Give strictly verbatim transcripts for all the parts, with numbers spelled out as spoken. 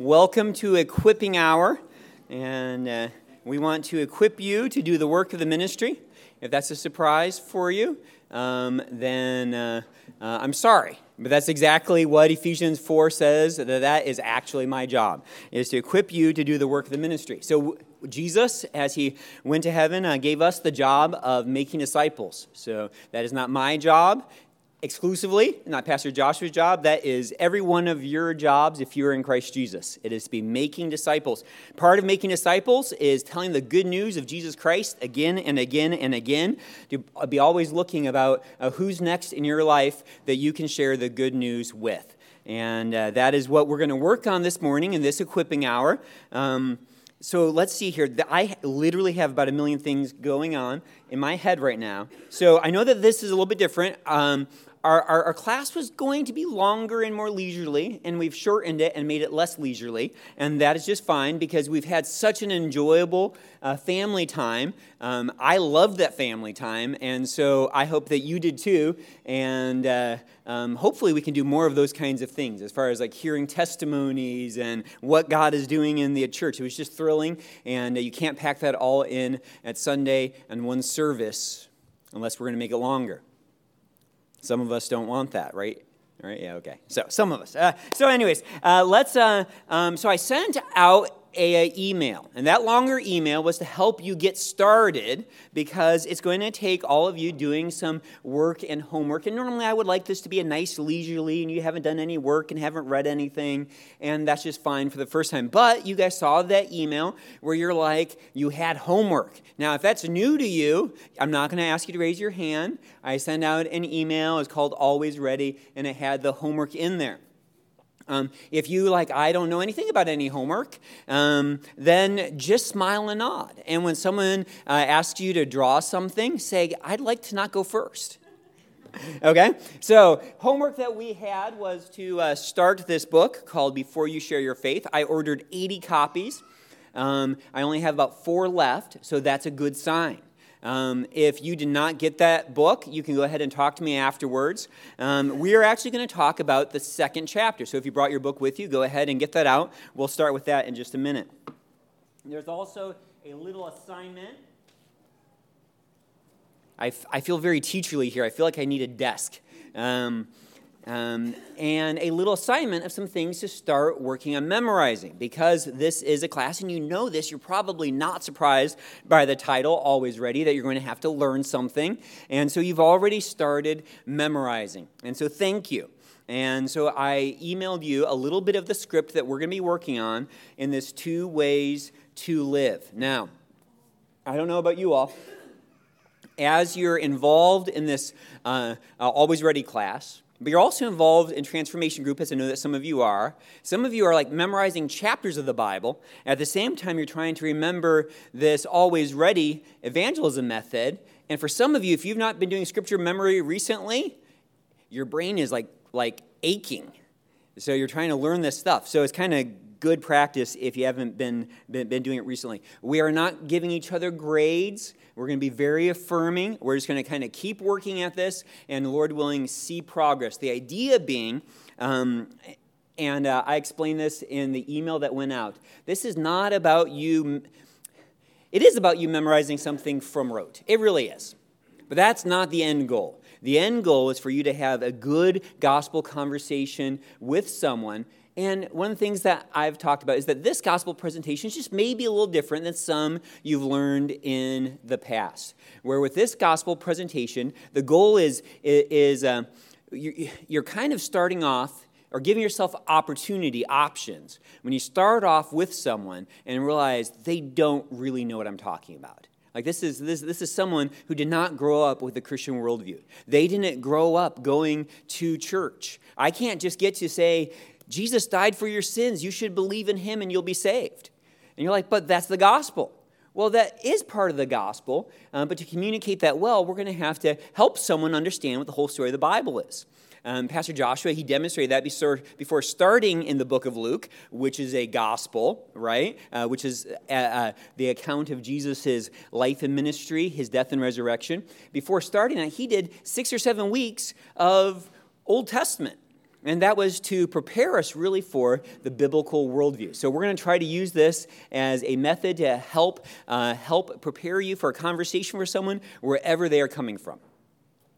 Welcome to Equipping Hour, and uh, we want to equip you to do the work of the ministry. If that's a surprise for you, um, then uh, uh, I'm sorry. But that's exactly what Ephesians four says, that that is actually my job, is to equip you to do the work of the ministry. So Jesus, as he went to heaven, uh, gave us the job of making disciples. So that is not my job exclusively, not Pastor Joshua's job. That is every one of your jobs if you are in Christ Jesus. It is to be making disciples. Part of making disciples is telling the good news of Jesus Christ again and again and again, to be always looking about uh, who's next in your life that you can share the good news with. And uh, that is what we're going to work on this morning in this equipping hour. Um, So let's see here. I literally have about a million things going on in my head right now. So I know that this is a little bit different. Um, our, our, our class was going to be longer and more leisurely, and we've shortened it and made it less leisurely. And that is just fine because we've had such an enjoyable uh, family time. Um, I loved that family time, and so I hope that you did too. And uh, um, hopefully we can do more of those kinds of things as far as like hearing testimonies and what God is doing in the church. It was just thrilling, and uh, you can't pack that all in at Sunday and one service unless we're going to make it longer. Some of us don't want that, right? All right, yeah, okay. So some of us. Uh, so anyways, uh, let's, uh, um, so I sent out A, a email. And that longer email was to help you get started because it's going to take all of you doing some work and homework. And normally I would like this to be a nice leisurely and you haven't done any work and haven't read anything. And that's just fine for the first time. But you guys saw that email where you're like, you had homework. Now, if that's new to you, I'm not going to ask you to raise your hand. I sent out an email. It's called Always Ready, and it had the homework in there. Um, if you, like, I don't know anything about any homework, um, then just smile and nod. And when someone uh, asks you to draw something, say, I'd like to not go first. Okay? So homework that we had was to uh, start this book called Before You Share Your Faith. I ordered eighty copies. Um, I only have about four left, so that's a good sign. Um, if you did not get that book, you can go ahead and talk to me afterwards. Um, we are actually going to talk about the second chapter. So if you brought your book with you, go ahead and get that out. We'll start with that in just a minute. There's also a little assignment. I, f- I feel very teacherly here. I feel like I need a desk. Um, Um, and a little assignment of some things to start working on memorizing, because this is a class, and you know this, you're probably not surprised by the title, Always Ready, that you're going to have to learn something, and so you've already started memorizing, and so thank you. And so I emailed you a little bit of the script that we're going to be working on in this Two Ways to Live. Now, I don't know about you all, as you're involved in this uh, uh, Always Ready class, but you're also involved in Transformation Group, as I know that some of you are. Some of you are like memorizing chapters of the Bible. At the same time, you're trying to remember this Always Ready evangelism method. And for some of you, if you've not been doing scripture memory recently, your brain is like like aching. So you're trying to learn this stuff. So it's kind of good practice if you haven't been, been been doing it recently. We are not giving each other grades. We're going to be very affirming. We're just going to kind of keep working at this and, Lord willing, see progress. The idea being, um, and uh, I explained this in the email that went out, this is not about you. It is about you memorizing something from rote. It really is. But that's not the end goal. The end goal is for you to have a good gospel conversation with someone. And one of the things that I've talked about is that this gospel presentation is just maybe a little different than some you've learned in the past. Where with this gospel presentation, the goal is, is uh, you're kind of starting off or giving yourself opportunity, options. When you start off with someone and realize they don't really know what I'm talking about. Like this is this this is someone who did not grow up with a Christian worldview. They didn't grow up going to church. I can't just get to say, Jesus died for your sins. You should believe in him and you'll be saved. And you're like, but that's the gospel. Well, that is part of the gospel. Um, but to communicate that well, we're going to have to help someone understand what the whole story of the Bible is. Um, Pastor Joshua, he demonstrated that before, before starting in the book of Luke, which is a gospel, right? Uh, which is uh, uh, the account of Jesus' life and ministry, his death and resurrection. Before starting that, he did six or seven weeks of Old Testament. And that was to prepare us really for the biblical worldview. So we're going to try to use this as a method to help uh, help prepare you for a conversation with someone wherever they are coming from.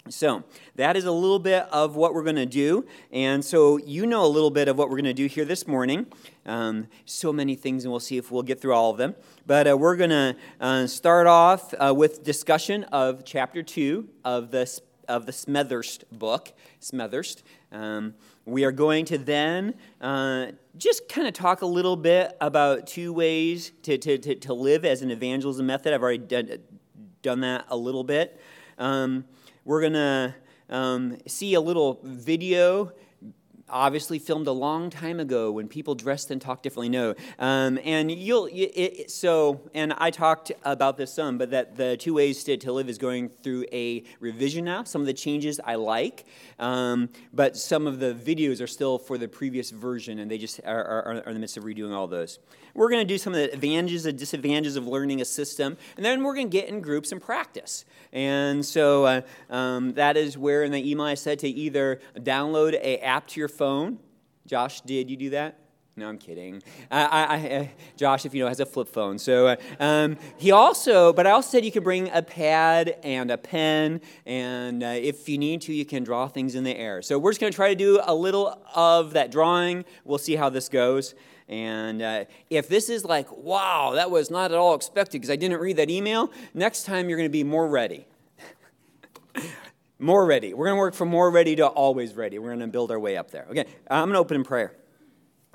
So that is a little bit of what we're going to do. And so you know a little bit of what we're going to do here this morning. Um, so many things, and we'll see if we'll get through all of them. But uh, we're going to uh, start off uh, with discussion of chapter two of the of the Smethurst book, Smethurst. Um, we are going to then uh, just kind of talk a little bit about two ways to, to, to, to live as an evangelism method. I've already done, done that a little bit. Um, we're going to um, see a little video, obviously filmed a long time ago when people dressed and talked differently. No, um, and you'll it, it, so. And I talked about this some, but that the two ways to, to live is going through a revision now. Some of the changes I like, um, but some of the videos are still for the previous version, and they just are, are, are in the midst of redoing all those. We're going to do some of the advantages and disadvantages of learning a system, and then we're going to get in groups and practice. And so uh, um, that is where in the email I said to either download an app to your phone. phone. Josh, did you do that? No, I'm kidding. Uh, I, I, Josh, if you know, has a flip phone. So uh, um, he also, but I also said you can bring a pad and a pen, and uh, if you need to, you can draw things in the air. So we're just going to try to do a little of that drawing. We'll see how this goes. And uh, if this is like, wow, that was not at all expected because I didn't read that email, next time you're going to be more ready. More ready. We're going to work from more ready to always ready. We're going to build our way up there. Okay, I'm going to open in prayer.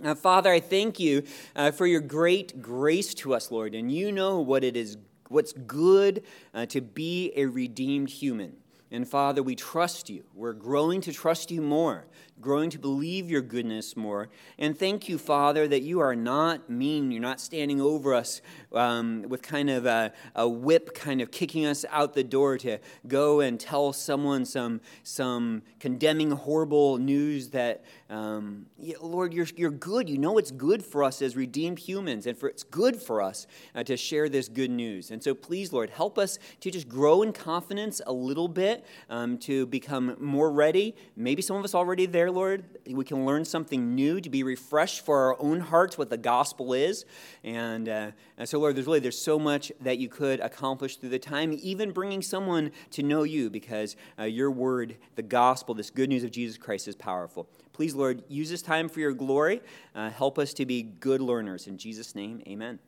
Uh, Father, I thank you uh, for your great grace to us, Lord. And you know what it is, what's good uh, to be a redeemed human. And Father, we trust you. We're growing to trust you more, growing to believe your goodness more. And thank you, Father, that you are not mean. You're not standing over us um, with kind of a, a whip, kind of kicking us out the door to go and tell someone some some condemning, horrible news that, um, Lord, you're, you're good. You know it's good for us as redeemed humans, and for it's good for us uh, to share this good news. And so please, Lord, help us to just grow in confidence a little bit, Um, to become more ready. Maybe some of us already there, Lord. We can learn something new, to be refreshed for our own hearts what the gospel is. And, uh, and so, Lord, there's really there's so much that you could accomplish through the time, even bringing someone to know you, because uh, your word, the gospel, this good news of Jesus Christ is powerful. Please, Lord, use this time for your glory. Uh, help us to be good learners. In Jesus' name, amen.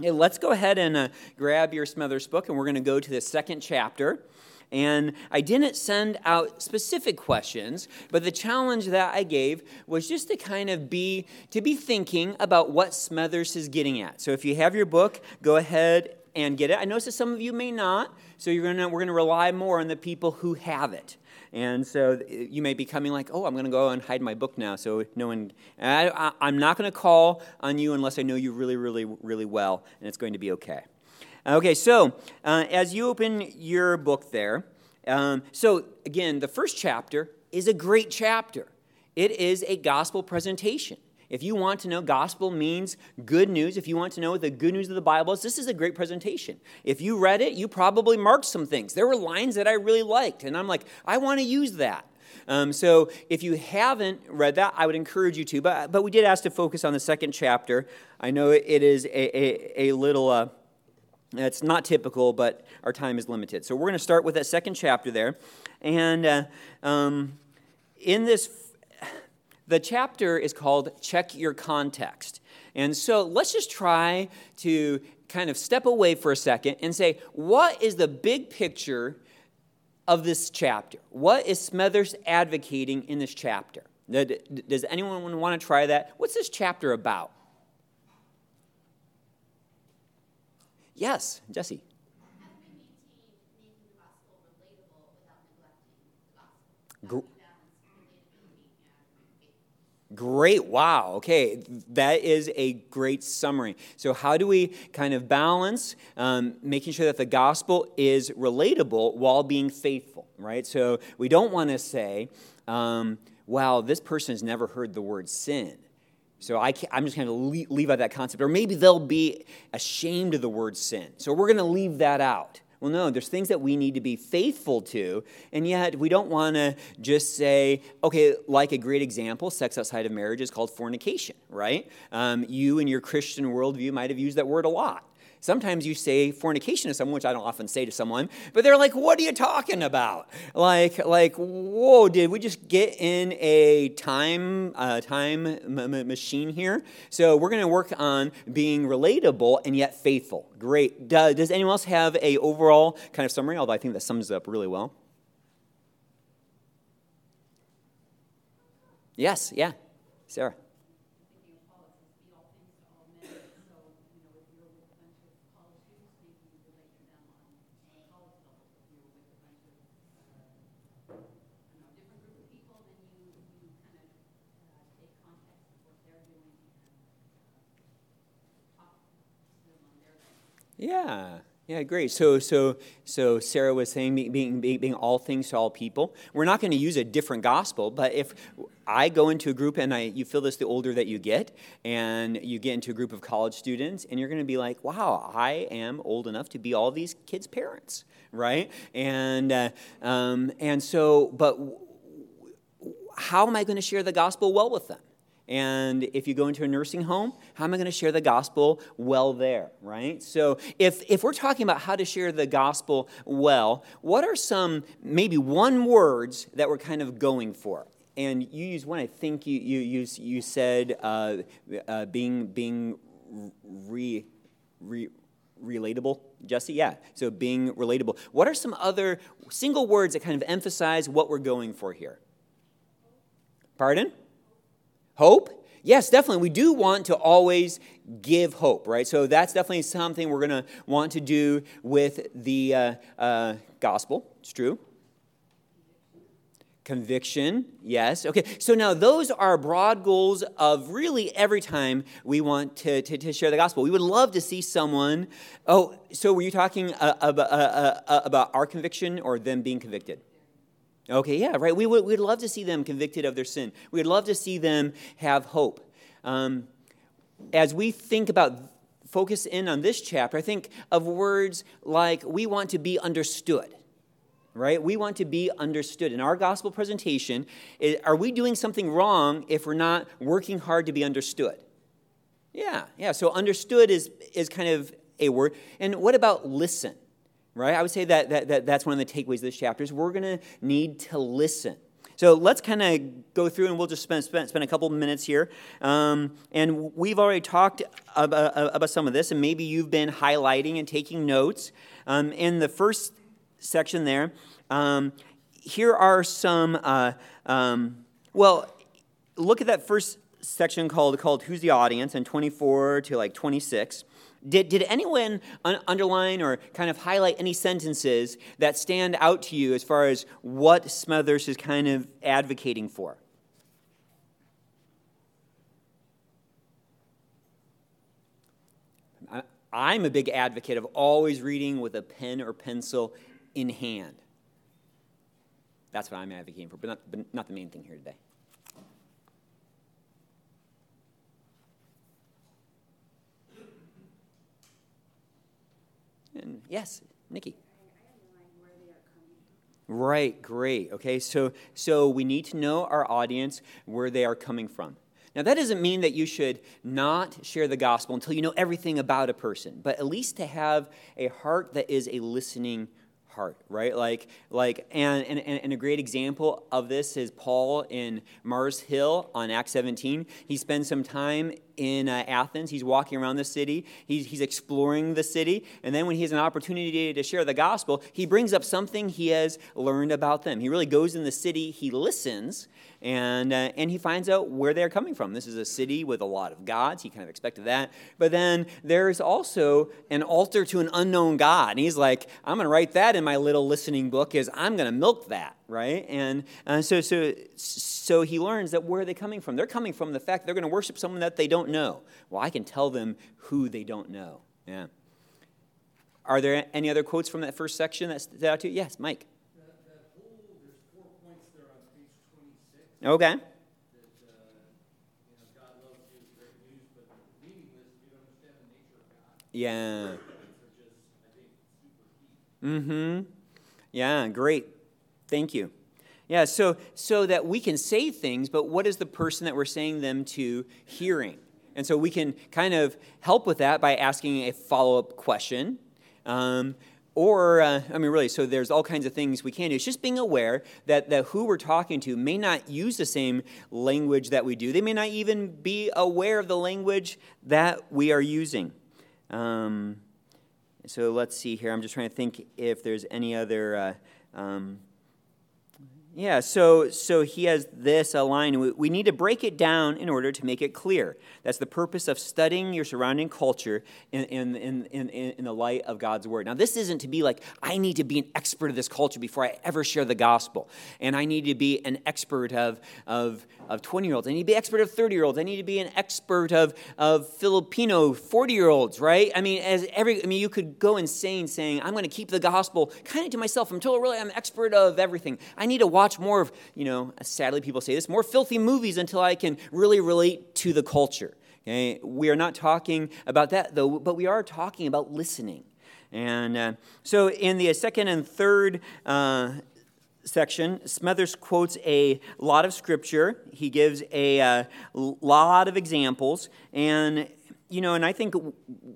Okay, let's go ahead and uh, grab your Smethurst book, and we're going to go to the second chapter. And I didn't send out specific questions, but the challenge that I gave was just to kind of be to be thinking about what Smethurst is getting at. So if you have your book, go ahead and get it. I noticed that some of you may not, so you're gonna we're gonna rely more on the people who have it. And so you may be coming like, oh, I'm going to go and hide my book now. So no one, I, I, I'm not going to call on you unless I know you really, really, really well, and it's going to be okay. Okay, so uh, as you open your book there, um, so again, the first chapter is a great chapter. It is a gospel presentation. If you want to know, gospel means good news. If you want to know what the good news of the Bible is, this is a great presentation. If you read it, you probably marked some things. There were lines that I really liked, and I'm like, I want to use that. Um, so if you haven't read that, I would encourage you to. But but we did ask to focus on the second chapter. I know it is a, a, a little... Uh, It's not typical, but our time is limited. So we're going to start with that second chapter there. And uh, um, in this, the chapter is called Check Your Context. And so let's just try to kind of step away for a second and say, what is the big picture of this chapter? What is Smethurst advocating in this chapter? Does anyone want to try that? What's this chapter about? Yes, Jesse. How do we maintain making the gospel relatable without neglecting the gospel? Great. Wow. Okay. That is a great summary. So how do we kind of balance um, making sure that the gospel is relatable while being faithful, right? So we don't want to say, um, wow, this person has never heard the word sin. So I can't, I'm just going to leave out that concept. Or maybe they'll be ashamed of the word sin. So we're going to leave that out. Well, no, there's things that we need to be faithful to, and yet we don't want to just say, okay, like a great example, sex outside of marriage is called fornication, right? Um, you in your Christian worldview might have used that word a lot. Sometimes you say fornication to someone, which I don't often say to someone, but they're like, what are you talking about? Like, like, whoa, did we just get in a time uh, time m- m- machine here? So we're going to work on being relatable and yet faithful. Great. Does, does anyone else have a overall kind of summary? Although I think that sums it up really well. Yes, yeah, Sarah. Yeah, yeah, great. So, so, so Sarah was saying being, being, being all things to all people. We're not going to use a different gospel, but if I go into a group, and I, you feel this the older that you get, and you get into a group of college students, and you're going to be like, wow, I am old enough to be all these kids' parents, right? And uh, um, and so, but w- how am I going to share the gospel well with them? And if you go into a nursing home, how am I going to share the gospel well there, right? So if if we're talking about how to share the gospel well, what are some, maybe one words that we're kind of going for? And you used one, I think you you you, you said uh, uh, being being re, re relatable, Jesse? Yeah, so being relatable. What are some other single words that kind of emphasize what we're going for here? Pardon? Hope? Yes, definitely. We do want to always give hope, right? So that's definitely something we're going to want to do with the uh, uh, gospel. It's true. Conviction, yes. Okay, so now those are broad goals of really every time we want to, to, to share the gospel. We would love to see someone, oh, so were you talking uh, about, uh, uh, about our conviction or them being convicted? Okay, yeah, right. We would we'd love to see them convicted of their sin. We'd love to see them have hope. Um, as we think about, focus in on this chapter, I think of words like we want to be understood, right? We want to be understood. In our gospel presentation, are we doing something wrong if we're not working hard to be understood? Yeah, yeah. So understood is is kind of a word. And what about listen? Right, I would say that, that, that that's one of the takeaways of this chapter is we're going to need to listen. So let's kind of go through, and we'll just spend spend, spend a couple minutes here. Um, and we've already talked about, about some of this, and maybe you've been highlighting and taking notes. Um, in the first section there, um, here are some, uh, um, well, look at that first section called, called Who's the Audience, and twenty-four to like twenty-six. Did did anyone un- underline or kind of highlight any sentences that stand out to you as far as what Smethurst is kind of advocating for? I, I'm a big advocate of always reading with a pen or pencil in hand. That's what I'm advocating for, but not, but not the main thing here today. And yes, Nikki. Right, great. Okay, so so we need to know our audience, where they are coming from. Now, that doesn't mean that you should not share the gospel until you know everything about a person, but at least to have a heart that is a listening heart, right? Like, like, and, and, and a great example of this is Paul in Mars Hill on Acts seventeen. He spends some time in uh, Athens. He's walking around the city. He's, he's exploring the city. And then when he has an opportunity to share the gospel, he brings up something he has learned about them. He really goes in the city. He listens, and uh, and he finds out where they're coming from. This is a city with a lot of gods. He kind of expected that. But then there's also an altar to an unknown god. And he's like, I'm going to write that in my little listening book is I'm going to milk that. Right? And uh, so so so he learns that where are they coming from? They're coming from the fact they're going to worship someone that they don't know. Well, I can tell them who they don't know. Yeah. Are there any other quotes from that first section that stood out to you? Yes, Mike. That, that whole, there's four points there on page twenty-six. Okay. That, uh, you know, God loves you, it's great news, but meaningless, you don't understand the nature of God. Yeah. Mm-hmm. Yeah, great. Thank you. Yeah, so so that we can say things, but what is the person that we're saying them to hearing? And so we can kind of help with that by asking a follow-up question. Um, or, uh, I mean, really, so there's all kinds of things we can do. It's just being aware that, that who we're talking to may not use the same language that we do. They may not even be aware of the language that we are using. Um, so let's see here. I'm just trying to think if there's any other... Uh, um, Yeah, so so he has this a line. We, we need to break it down in order to make it clear. That's the purpose of studying your surrounding culture in in, in, in, in the light of God's word. Now, this isn't to be like, I need to be an expert of this culture before I ever share the gospel. And I need to be an expert of of, of twenty-year-olds. I need to be an expert of thirty-year-olds. I need to be an expert of, of Filipino forty-year-olds, right? I mean, as every I mean, you could go insane saying, I'm going to keep the gospel kind of to myself until really I'm an expert of everything. I need to watch Watch more of, you know, sadly people say this, more filthy movies until I can really relate to the culture. Okay? We are not talking about that, though, but we are talking about listening. And uh, so in the second and third uh, section, Smethurst quotes a lot of scripture. He gives a uh, lot of examples. And, you know, and I think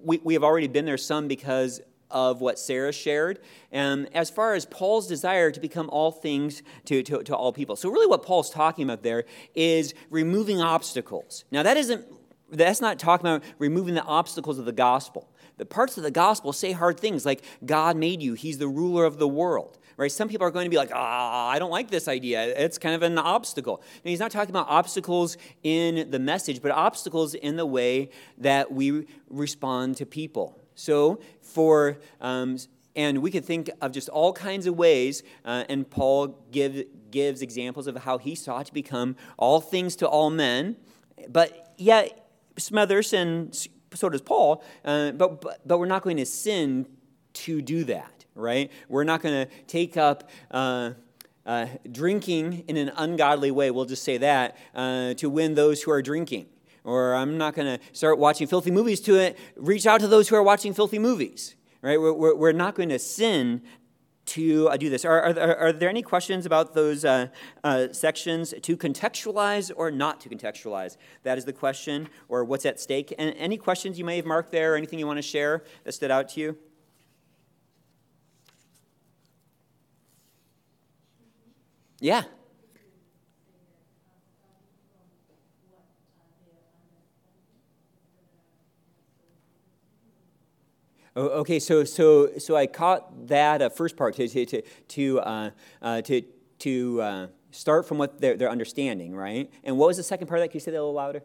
we, we have already been there some because of what Sarah shared, and as far as Paul's desire to become all things to, to, to all people. So really what Paul's talking about there is removing obstacles. Now that isn't, that's not talking about removing the obstacles of the gospel. The parts of the gospel say hard things like God made you, he's the ruler of the world, right? Some people are going to be like, ah, I don't like this idea. It's kind of an obstacle. And he's not talking about obstacles in the message, but obstacles in the way that we respond to people. So for, um, and we could think of just all kinds of ways, uh, and Paul give, gives examples of how he sought to become all things to all men, but yet Smethurst, and so does Paul, uh, but, but but we're not going to sin to do that, right? We're not going to take up... Uh, uh, drinking in an ungodly way, we'll just say that, uh, to win those who are drinking. Or I'm not going to start watching filthy movies to it. Reach out to those who are watching filthy movies, right? We're, we're not going to sin to do this. Are, are, are there any questions about those uh, uh, sections? To contextualize or not to contextualize? That is the question, or what's at stake? And any questions you may have marked there, or anything you want to share that stood out to you? Yeah. Oh, okay, so so so I caught that uh, first part to to to uh, uh, to to uh, start from what they're, they're understanding, right? And what was the second part of that? Can you say that a little louder?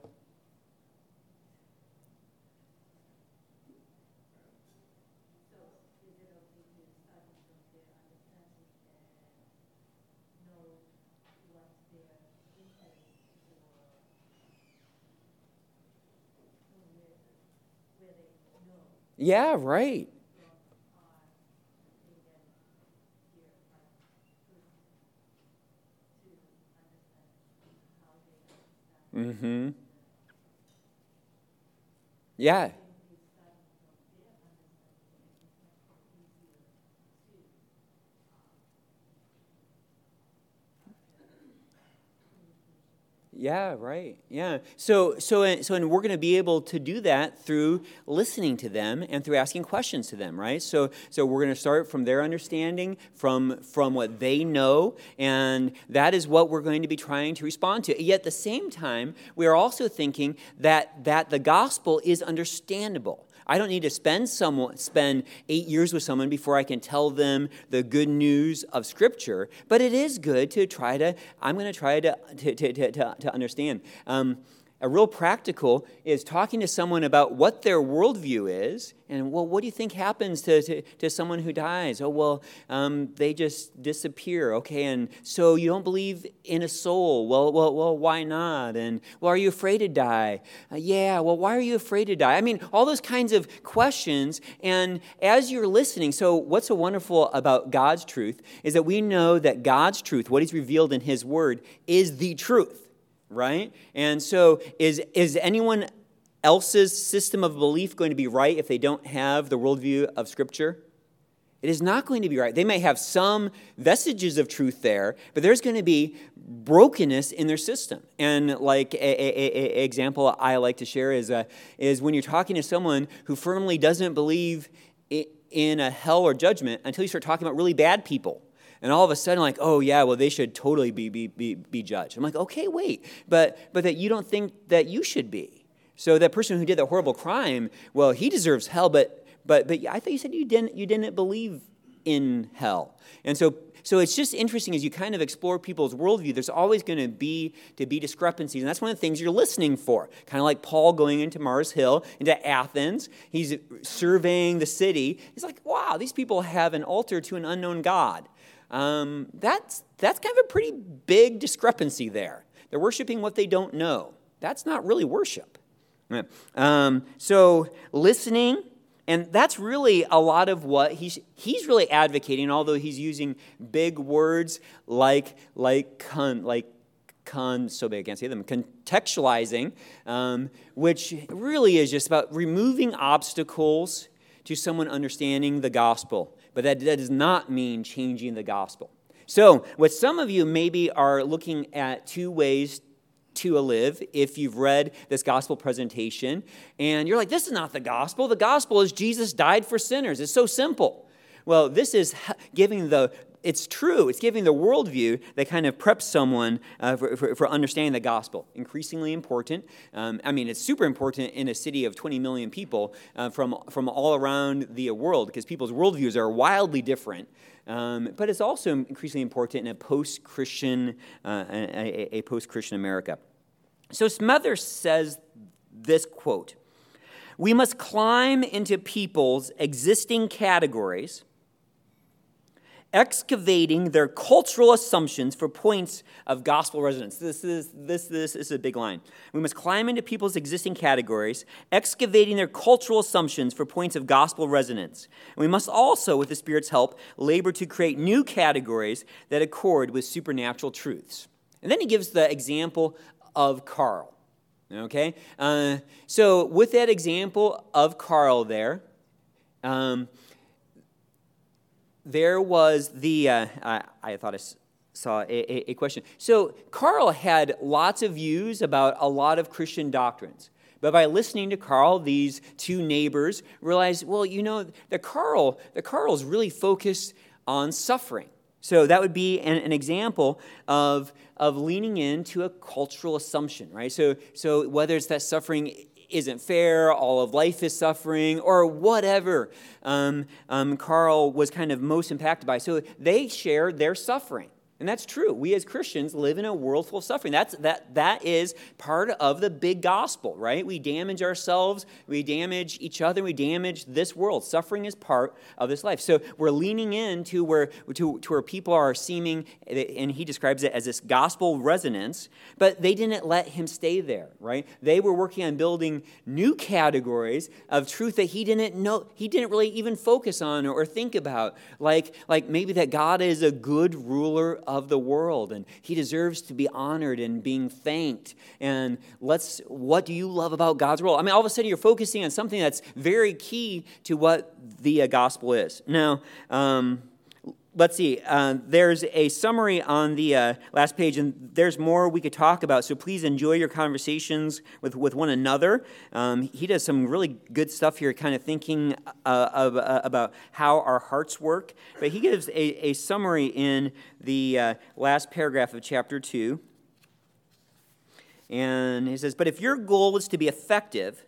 Yeah, right. Mm-hmm. Yeah. Yeah, right. Yeah. So, so, so, and we're going to be able to do that through listening to them and through asking questions to them, right? So, so we're going to start from their understanding, from from what they know, and that is what we're going to be trying to respond to. Yet, at the same time, we are also thinking that that the gospel is understandable. I don't need to spend someone spend eight years with someone before I can tell them the good news of Scripture. But it is good to try to. I'm going to try to to to to, to understand. Um, a real practical is talking to someone about what their worldview is, and well, what do you think happens to to, to someone who dies? Oh well, um, they just disappear. Okay, and so you don't believe in a soul? Well, well, well, why not? And well, are you afraid to die? Uh, yeah. Well, why are you afraid to die? I mean, all those kinds of questions. And as you're listening, so what's so wonderful about God's truth is that we know that God's truth, what He's revealed in His Word, is the truth. Right? And so is is anyone else's system of belief going to be right if they don't have the worldview of Scripture? It is not going to be right. They may have some vestiges of truth there, but there's going to be brokenness in their system. And like a, a, a, a example I like to share is uh, is when you're talking to someone who firmly doesn't believe in a hell or judgment until you start talking about really bad people. And all of a sudden, like, oh, yeah, well, they should totally be be be, be judged. I'm like, okay, wait, but but that you don't think that you should be. So that person who did that horrible crime, well, he deserves hell, but... But but I thought you said you didn't you didn't believe in hell. And so so it's just interesting as you kind of explore people's worldview, there's always going to be to be discrepancies. And that's one of the things you're listening for. Kind of like Paul going into Mars Hill, into Athens. He's surveying the city. He's like, wow, these people have an altar to an unknown God. Um, that's that's kind of a pretty big discrepancy there. They're worshiping what they don't know. That's not really worship. Um, so listening... And that's really a lot of what he's, he's really advocating, although he's using big words like, like, con, like, con, so big I can't say them, contextualizing, um, which really is just about removing obstacles to someone understanding the gospel. But that, that does not mean changing the gospel. So what some of you maybe are looking at two ways to live, if you've read this gospel presentation, and you're like, this is not the gospel. The gospel is Jesus died for sinners. It's so simple. Well, this is giving the, it's true, it's giving the worldview that kind of preps someone uh, for, for, for understanding the gospel. Increasingly important. Um, I mean, it's super important in a city of twenty million people uh, from, from all around the world, because people's worldviews are wildly different. Um, but it's also increasingly important in a post-Christian, uh, a, a post-Christian America. So Smethurst says this quote, "We must climb into people's existing categories, excavating their cultural assumptions for points of gospel resonance." This is this this is a big line. We must climb into people's existing categories, excavating their cultural assumptions for points of gospel resonance. And we must also, with the Spirit's help, labor to create new categories that accord with supernatural truths. And then he gives the example of Carl. Okay, uh, so with that example of Carl there. Um, There was the, uh, I, I thought I saw a, a, a question. So Carl had lots of views about a lot of Christian doctrines. But by listening to Carl, these two neighbors realized, well, you know, the Carl, the Carl's really focused on suffering. So that would be an, an example of of leaning into a cultural assumption, right? So so whether it's that suffering isn't fair, all of life is suffering, or whatever um, um, Carl was kind of most impacted by. So they share their suffering. And that's true. We as Christians live in a world full of suffering. That's, that, that is part of the big gospel, right? We damage ourselves, we damage each other, we damage this world. Suffering is part of this life. So we're leaning in to where, to, to where people are seeming, and he describes it as this gospel resonance, but they didn't let him stay there, right? They were working on building new categories of truth that he didn't know, he didn't really even focus on or think about, like, like maybe that God is a good ruler of the world, and he deserves to be honored and being thanked. And let's, what do you love about God's role? I mean, all of a sudden you're focusing on something that's very key to what the uh, gospel is. Now, um, let's see. Uh, there's a summary on the uh, last page, and there's more we could talk about. So please enjoy your conversations with, with one another. Um, he does some really good stuff here, kind of thinking uh, of, uh, about how our hearts work. But he gives a, a summary in the uh, last paragraph of chapter two. And he says, "But if your goal is to be effective,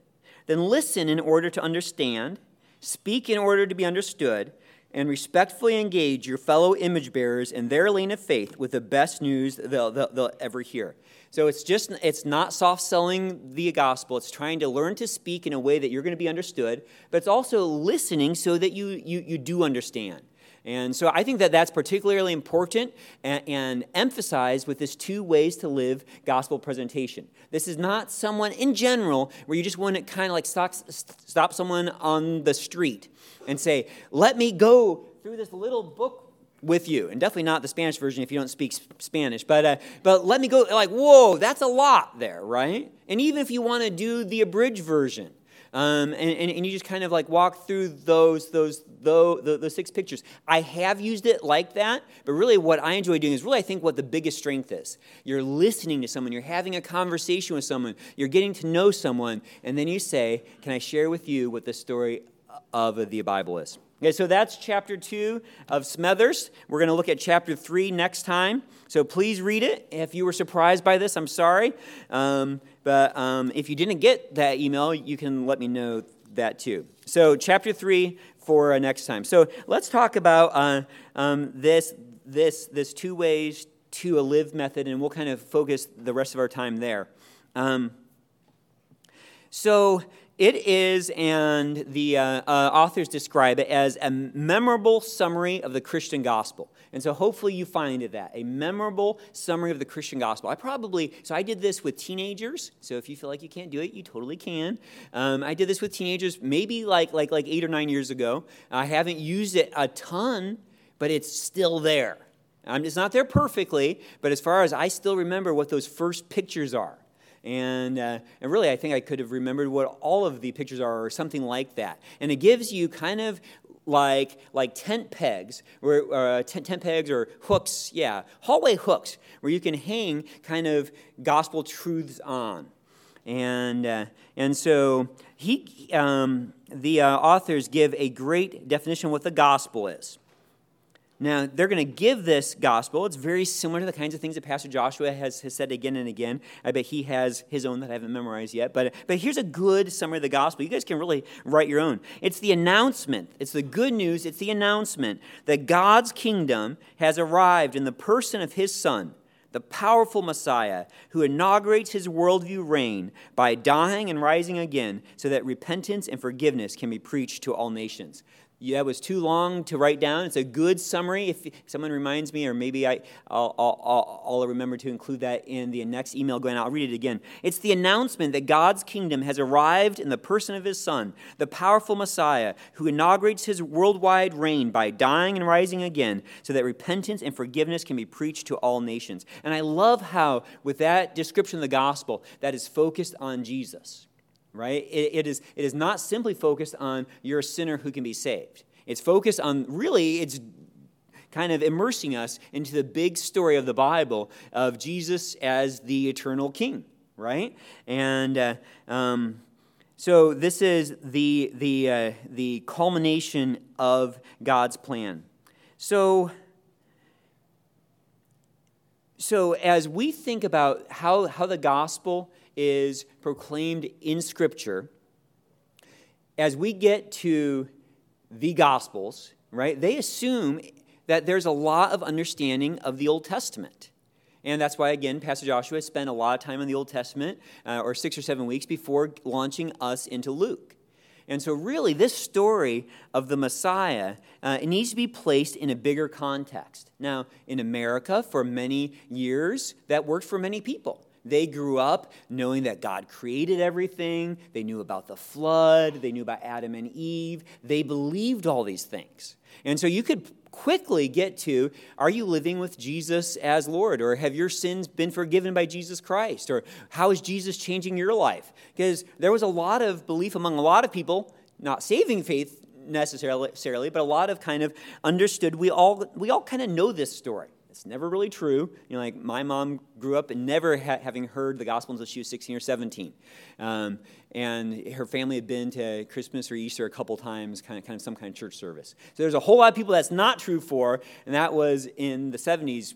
then listen in order to understand, speak in order to be understood, and respectfully engage your fellow image bearers in their lane of faith with the best news they'll, they'll, they'll ever hear." So it's just, it's not soft selling the gospel. It's trying to learn to speak in a way that you're going to be understood, but it's also listening so that you you, you do understand. And so I think that that's particularly important and, and emphasized with this two ways to live gospel presentation. This is not someone in general where you just want to kind of like stop, stop someone on the street and say, let me go through this little book with you. And definitely not the Spanish version if you don't speak Spanish. But uh, but let me go, like, whoa, that's a lot there, right? And even if you want to do the abridged version, Um, and, and, and you just kind of like walk through those those those, those those six pictures. I have used it like that, but really what I enjoy doing is really I think what the biggest strength is. You're listening to someone, you're having a conversation with someone, you're getting to know someone, and then you say, can I share with you what the story of the Bible is? Okay, so that's chapter two of Smethurst. We're going to look at chapter three next time. So please read it. If you were surprised by this, I'm sorry. Um, but um, if you didn't get that email, you can let me know that too. So chapter three for uh, next time. So let's talk about uh, um, this this this two ways to a live method, and we'll kind of focus the rest of our time there. Um, so. It is, and the uh, uh, authors describe it as a memorable summary of the Christian gospel. And so hopefully you find it that, a memorable summary of the Christian gospel. I probably, so I did this with teenagers. So if you feel like you can't do it, you totally can. Um, I did this with teenagers maybe like, like, like eight or nine years ago. I haven't used it a ton, but it's still there. Um, it's not there perfectly, but as far as I still remember what those first pictures are. And uh, and really, I think I could have remembered what all of the pictures are or something like that. And it gives you kind of like like tent pegs, or, or tent, tent pegs or hooks, yeah, hallway hooks, where you can hang kind of gospel truths on. And uh, and so he um, the uh, authors give a great definition of what the gospel is. Now, they're going to give this gospel. It's very similar to the kinds of things that Pastor Joshua has, has said again and again. I bet he has his own that I haven't memorized yet. But, but here's a good summary of the gospel. You guys can really write your own. It's the announcement. It's the good news. It's the announcement that God's kingdom has arrived in the person of his son, the powerful Messiah, who inaugurates his worldview reign by dying and rising again so that repentance and forgiveness can be preached to all nations. Yeah, that was too long to write down. It's a good summary. If someone reminds me, or maybe I, I'll, I'll, I'll remember to include that in the next email going out. I'll read it again. It's the announcement that God's kingdom has arrived in the person of his son, the powerful Messiah, who inaugurates his worldwide reign by dying and rising again so that repentance and forgiveness can be preached to all nations. And I love how, with that description of the gospel, that is focused on Jesus. Right? It, it is it is not simply focused on you're a sinner who can be saved. It's focused on, really, it's kind of immersing us into the big story of the Bible of Jesus as the eternal king, right? And uh, um, so this is the, the, uh, the culmination of God's plan. So... So as we think about how, how the gospel is proclaimed in Scripture, as we get to the Gospels, right, they assume that there's a lot of understanding of the Old Testament. And that's why, again, Pastor Joshua spent a lot of time in the Old Testament, uh, or six or seven weeks before launching us into Luke. And so really, this story of the Messiah, uh, it needs to be placed in a bigger context. Now, in America, for many years, that worked for many people. They grew up knowing that God created everything. They knew about the flood. They knew about Adam and Eve. They believed all these things. And so you could quickly get to, are you living with Jesus as Lord? Or have your sins been forgiven by Jesus Christ? Or how is Jesus changing your life? Because there was a lot of belief among a lot of people, not saving faith necessarily, but a lot of kind of understood. We all we all kind of know this story. It's never really true. You know, like my mom grew up and never ha- having heard the gospel until she was sixteen or seventeen. Um, and her family had been to Christmas or Easter a couple times, kind of, kind of some kind of church service. So there's a whole lot of people that's not true for, and that was in the seventies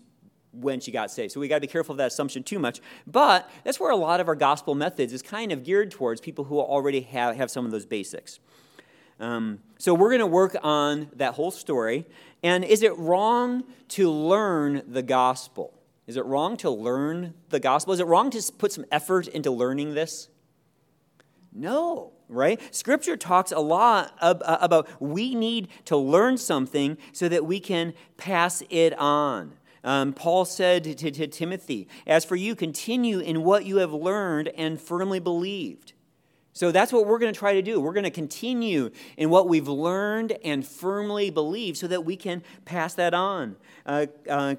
when she got saved. So we got to be careful of that assumption too much. But that's where a lot of our gospel methods is kind of geared towards people who already have, have some of those basics. Um, so we're going to work on that whole story. And is it wrong to learn the gospel? Is it wrong to learn the gospel? Is it wrong to put some effort into learning this? No, right? Scripture talks a lot ab- about we need to learn something so that we can pass it on. Um, Paul said to, to, to Timothy, as for you, continue in what you have learned and firmly believed. So that's what we're going to try to do. We're going to continue in what we've learned and firmly believe so that we can pass that on. Uh, uh,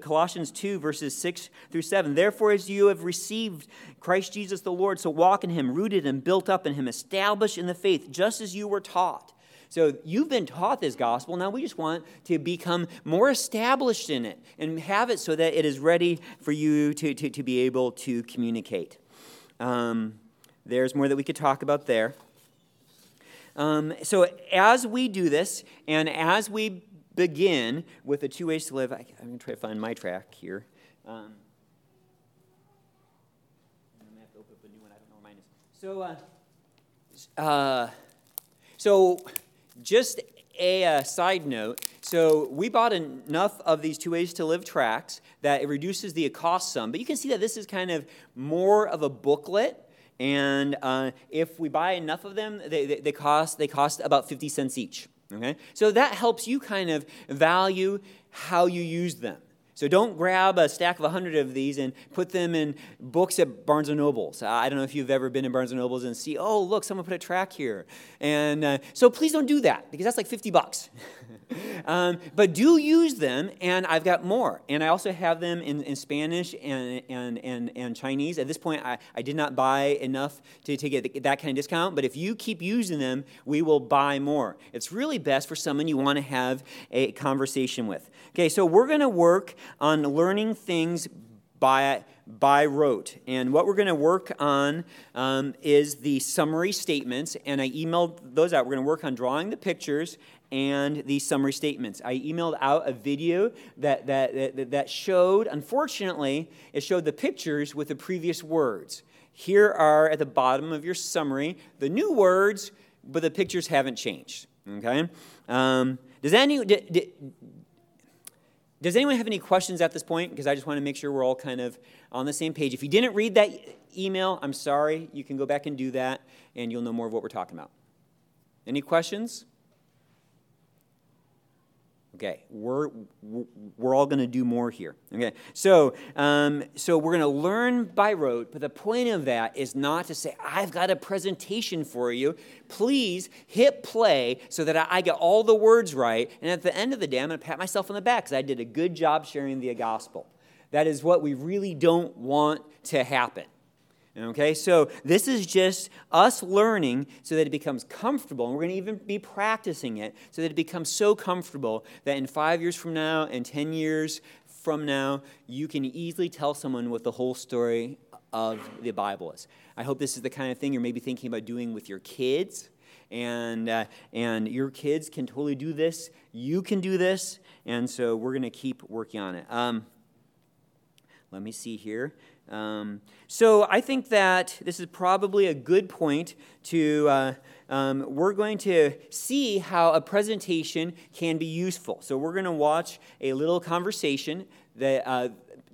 Colossians two, verses six through seven. Therefore, as you have received Christ Jesus the Lord, so walk in him, rooted and built up in him, established in the faith, just as you were taught. So you've been taught this gospel. Now we just want to become more established in it and have it so that it is ready for you to, to, to be able to communicate. Um There's more that we could talk about there. Um, so as we do this, and as we begin with the two ways to live, I, I'm going to try to find my track here. Um, I'm going to have to open up a new one. I don't know where mine is. So, uh, uh, so just a uh, side note. So we bought enough of these Two Ways to Live tracts that it reduces the cost some. But you can see that this is kind of more of a booklet. And uh, if we buy enough of them, they, they, they cost they cost about fifty cents each. Okay, so that helps you kind of value how you use them. So don't grab a stack of one hundred of these and put them in books at Barnes and Noble's. I don't know if you've ever been in Barnes and Noble's and see, oh, look, someone put a track here. And uh, so please don't do that because that's like fifty bucks. um, but do use them, and I've got more. And I also have them in, in Spanish and, and and and Chinese. At this point, I, I did not buy enough to, to get that kind of discount. But if you keep using them, we will buy more. It's really best for someone you want to have a conversation with. Okay, so we're going to work on learning things by by rote. And what we're going to work on um, is the summary statements, and I emailed those out. We're going to work on drawing the pictures and the summary statements. I emailed out a video that that that, that showed, unfortunately, it showed the pictures with the previous words. Here are, at the bottom of your summary, the new words, but the pictures haven't changed. Okay? Um, does any... Did, did, Does anyone have any questions at this point? Because I just want to make sure we're all kind of on the same page. If you didn't read that email, I'm sorry. You can go back and do that, and you'll know more of what we're talking about. Any questions? Okay, we're we're all going to do more here. Okay, so um, so we're going to learn by rote, but the point of that is not to say, I've got a presentation for you. Please hit play so that I get all the words right. And at the end of the day, I'm going to pat myself on the back because I did a good job sharing the gospel. That is what we really don't want to happen. Okay, so this is just us learning so that it becomes comfortable, and we're going to even be practicing it so that it becomes so comfortable that in five years from now and ten years from now, you can easily tell someone what the whole story of the Bible is. I hope this is the kind of thing you're maybe thinking about doing with your kids, and uh, and your kids can totally do this. You can do this, and so we're going to keep working on it. Um, let me see here. Um, so I think that this is probably a good point to, uh, um, we're going to see how a presentation can be useful. So we're going to watch a little conversation that uh,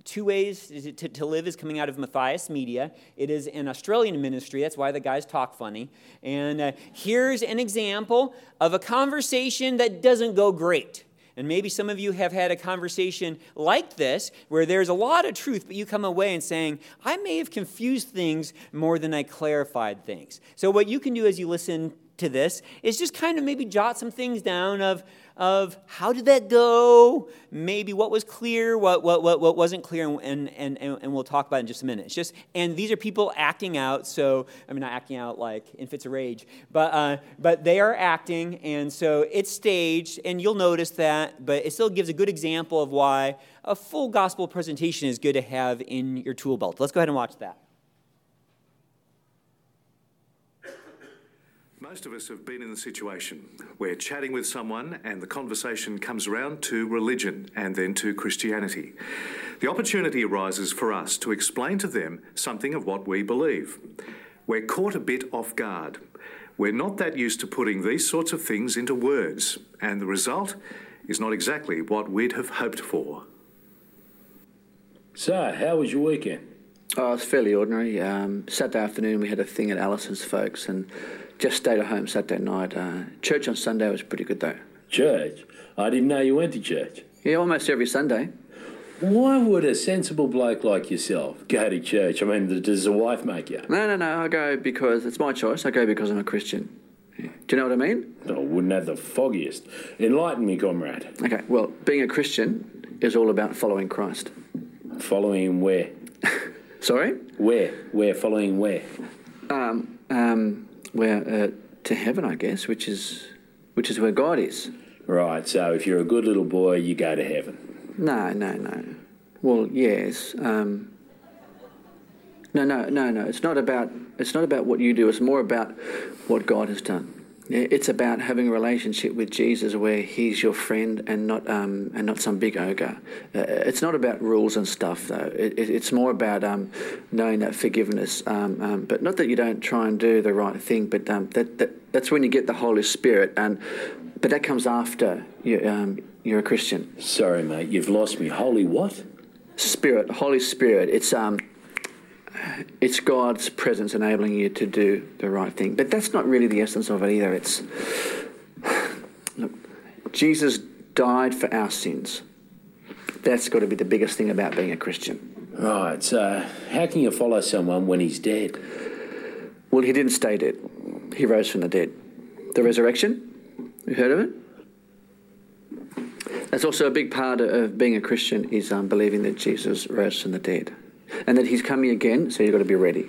Two Ways to, to Live is coming out of Matthias Media. It is an Australian ministry. That's why the guys talk funny. And uh, here's an example of a conversation that doesn't go great. And maybe some of you have had a conversation like this where there's a lot of truth, but you come away and saying, I may have confused things more than I clarified things. So what you can do as you listen to this is just kind of maybe jot some things down of, of how did that go? Maybe what was clear, what what what, what wasn't clear, and, and, and, and we'll talk about it in just a minute. It's just, and these are people acting out, so, I mean, not acting out like in fits of rage, but uh, but they are acting, and so it's staged, and you'll notice that, but it still gives a good example of why a full gospel presentation is good to have in your tool belt. Let's go ahead and watch that. Most of us have been in the situation where chatting with someone and the conversation comes around to religion and then to Christianity. The opportunity arises for us to explain to them something of what we believe. We're caught a bit off guard. We're not that used to putting these sorts of things into words, and the result is not exactly what we'd have hoped for. So, how was your weekend? Oh, it's fairly ordinary. Um, Saturday afternoon we had a thing at Alison's folks and just stayed at home Saturday night. Uh, church on Sunday was pretty good though. Church? I didn't know you went to church. Yeah, almost every Sunday. Why would a sensible bloke like yourself go to church? I mean, does the wife make you? No, no, no. I go because it's my choice. I go because I'm a Christian. Yeah. Do you know what I mean? I wouldn't have the foggiest. Enlighten me, comrade. Okay, well, being a Christian is all about following Christ. Following him where? Sorry? Where? Where? Following where? Um, um, where, uh, to heaven, I guess, which is which is where God is. Right, so if you're a good little boy, you go to heaven. No, no, no. Well, yes. Um, no, no, no, no. It's not about it's not about what you do. It's more about what God has done. It's about having a relationship with Jesus, where He's your friend and not um, and not some big ogre. Uh, it's not about rules and stuff, though. It, it, it's more about um, knowing that forgiveness. Um, um, but not that you don't try and do the right thing, but um, that, that that's when you get the Holy Spirit. And but that comes after you, um, you're a Christian. Sorry, mate, you've lost me. Holy what? Spirit, Holy Spirit. It's um. It's God's presence enabling you to do the right thing. But that's not really the essence of it either. It's, look, Jesus died for our sins. That's got to be the biggest thing about being a Christian. Right, so how can you follow someone when he's dead? Well, he didn't stay dead. He rose from the dead. The resurrection, you heard of it? That's also a big part of being a Christian, is um, believing that Jesus rose from the dead. And that He's coming again, so you've got to be ready.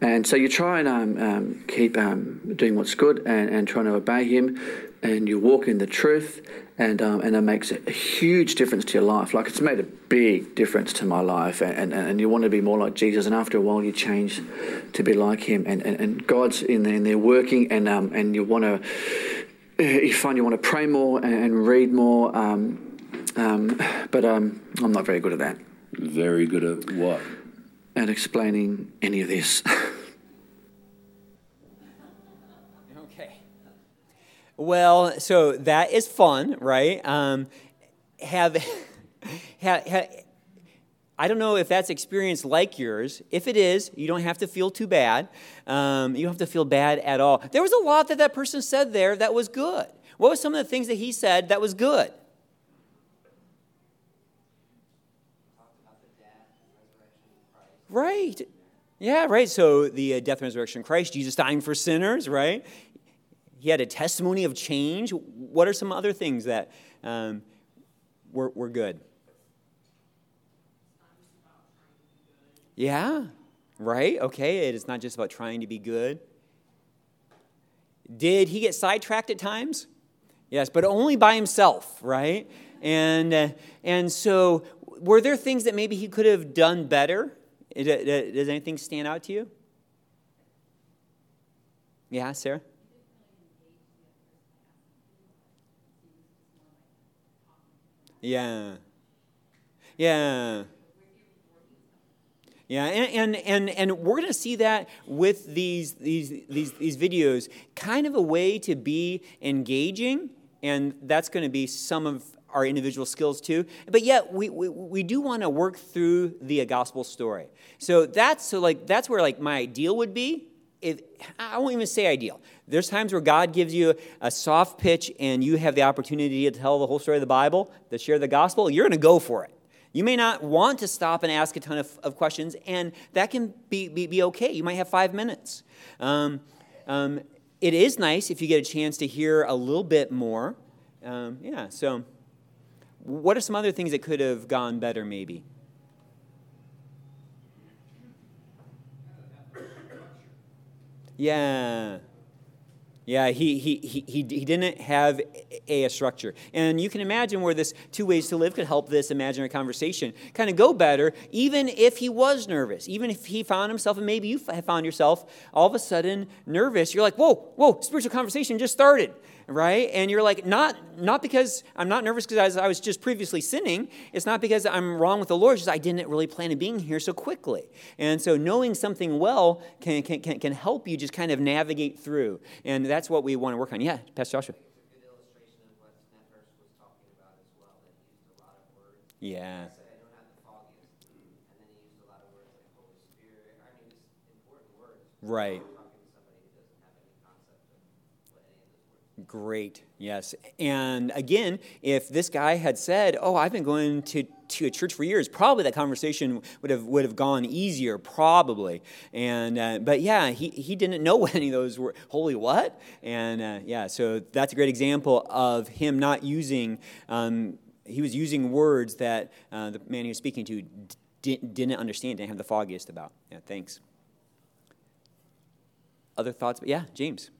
And so you try and um, um, keep um, doing what's good and, and trying to obey Him, and you walk in the truth, and um, and it makes a huge difference to your life. Like, it's made a big difference to my life, and, and, and you want to be more like Jesus, and after a while you change to be like Him. And, and, and God's in there, and they're working, and, um, and you want to, you find you want to pray more and, and read more, um, um, but um, I'm not very good at that. Very good at what? At explaining any of this. Okay. Well, so that is fun, right? Um, have, have, have, I don't know if that's experience like yours. If it is, you don't have to feel too bad. Um, you don't have to feel bad at all. There was a lot that that person said there that was good. What was some of the things that he said that was good? Right. Yeah, right. So the death and resurrection of Christ, Jesus dying for sinners, right? He had a testimony of change. What are some other things that um, were, were good? Yeah, right. Okay, it's not just about trying to be good. Did he get sidetracked at times? Yes, but only by himself, right? And uh, and so were there things that maybe he could have done better? Does anything stand out to you? Yeah, Sarah? Yeah. Yeah. Yeah, and and, and, and we're going to see that with these, these these these videos, kind of a way to be engaging, and that's going to be some of our individual skills too, but yet we we, we do want to work through the gospel story. So that's so like that's where like my ideal would be. If I won't even say ideal. There's times where God gives you a soft pitch and you have the opportunity to tell the whole story of the Bible, to share the gospel. You're going to go for it. You may not want to stop and ask a ton of, of questions, and that can be, be be okay. You might have five minutes. Um, um, it is nice if you get a chance to hear a little bit more. Um, yeah. So. What are some other things that could have gone better, maybe? Yeah. Yeah, he he he he didn't have a, a structure. And you can imagine where this Two Ways to Live could help this imaginary conversation kind of go better, even if he was nervous, even if he found himself, and maybe you have found yourself all of a sudden nervous. You're like, whoa, whoa, spiritual conversation just started, right? And you're like, not not because I'm not nervous because I was just previously sinning. It's not because I'm wrong with the Lord. It's just I didn't really plan on being here so quickly. And so knowing something well can can can, can help you just kind of navigate through. And that's what we want to work on. Yeah, Pastor Joshua. It's a good illustration of what Smethurst was talking about as well. That he used a lot of words. Yeah. He said, I don't have the foggiest. And then he used a lot of words like Holy Spirit. I mean, just important words. Right. I'm talking to somebody who doesn't have any concept of what any of those words Great, yes. And again, if this guy had said, oh, I've been going to, to a church for years, probably that conversation would have would have gone easier, probably. And uh, But yeah, he, he didn't know any of those were, holy what? And uh, yeah, so that's a great example of him not using, um, he was using words that uh, the man he was speaking to di- didn't understand, didn't have the foggiest about. Yeah, thanks. Other thoughts? Yeah, James.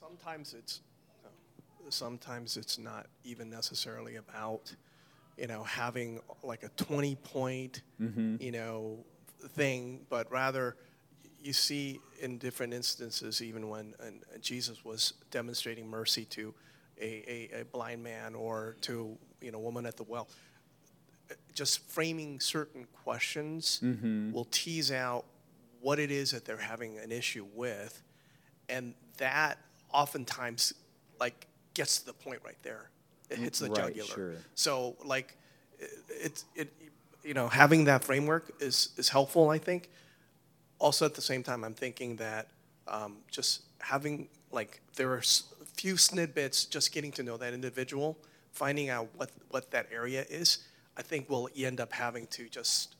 Sometimes it's sometimes it's not even necessarily about, you know, having like a twenty point mm-hmm. you know thing, but rather you see in different instances, even when and, and Jesus was demonstrating mercy to a, a, a blind man or to you know woman at the well, just framing certain questions mm-hmm. will tease out what it is that they're having an issue with, and that oftentimes, like, gets to the point right there. It hits the right, jugular. Sure. So, like, it's it, it, you know, having that framework is is helpful, I think. Also, at the same time, I'm thinking that um, just having, like, there are a few snippets, just getting to know that individual, finding out what, what that area is, I think we'll end up having to just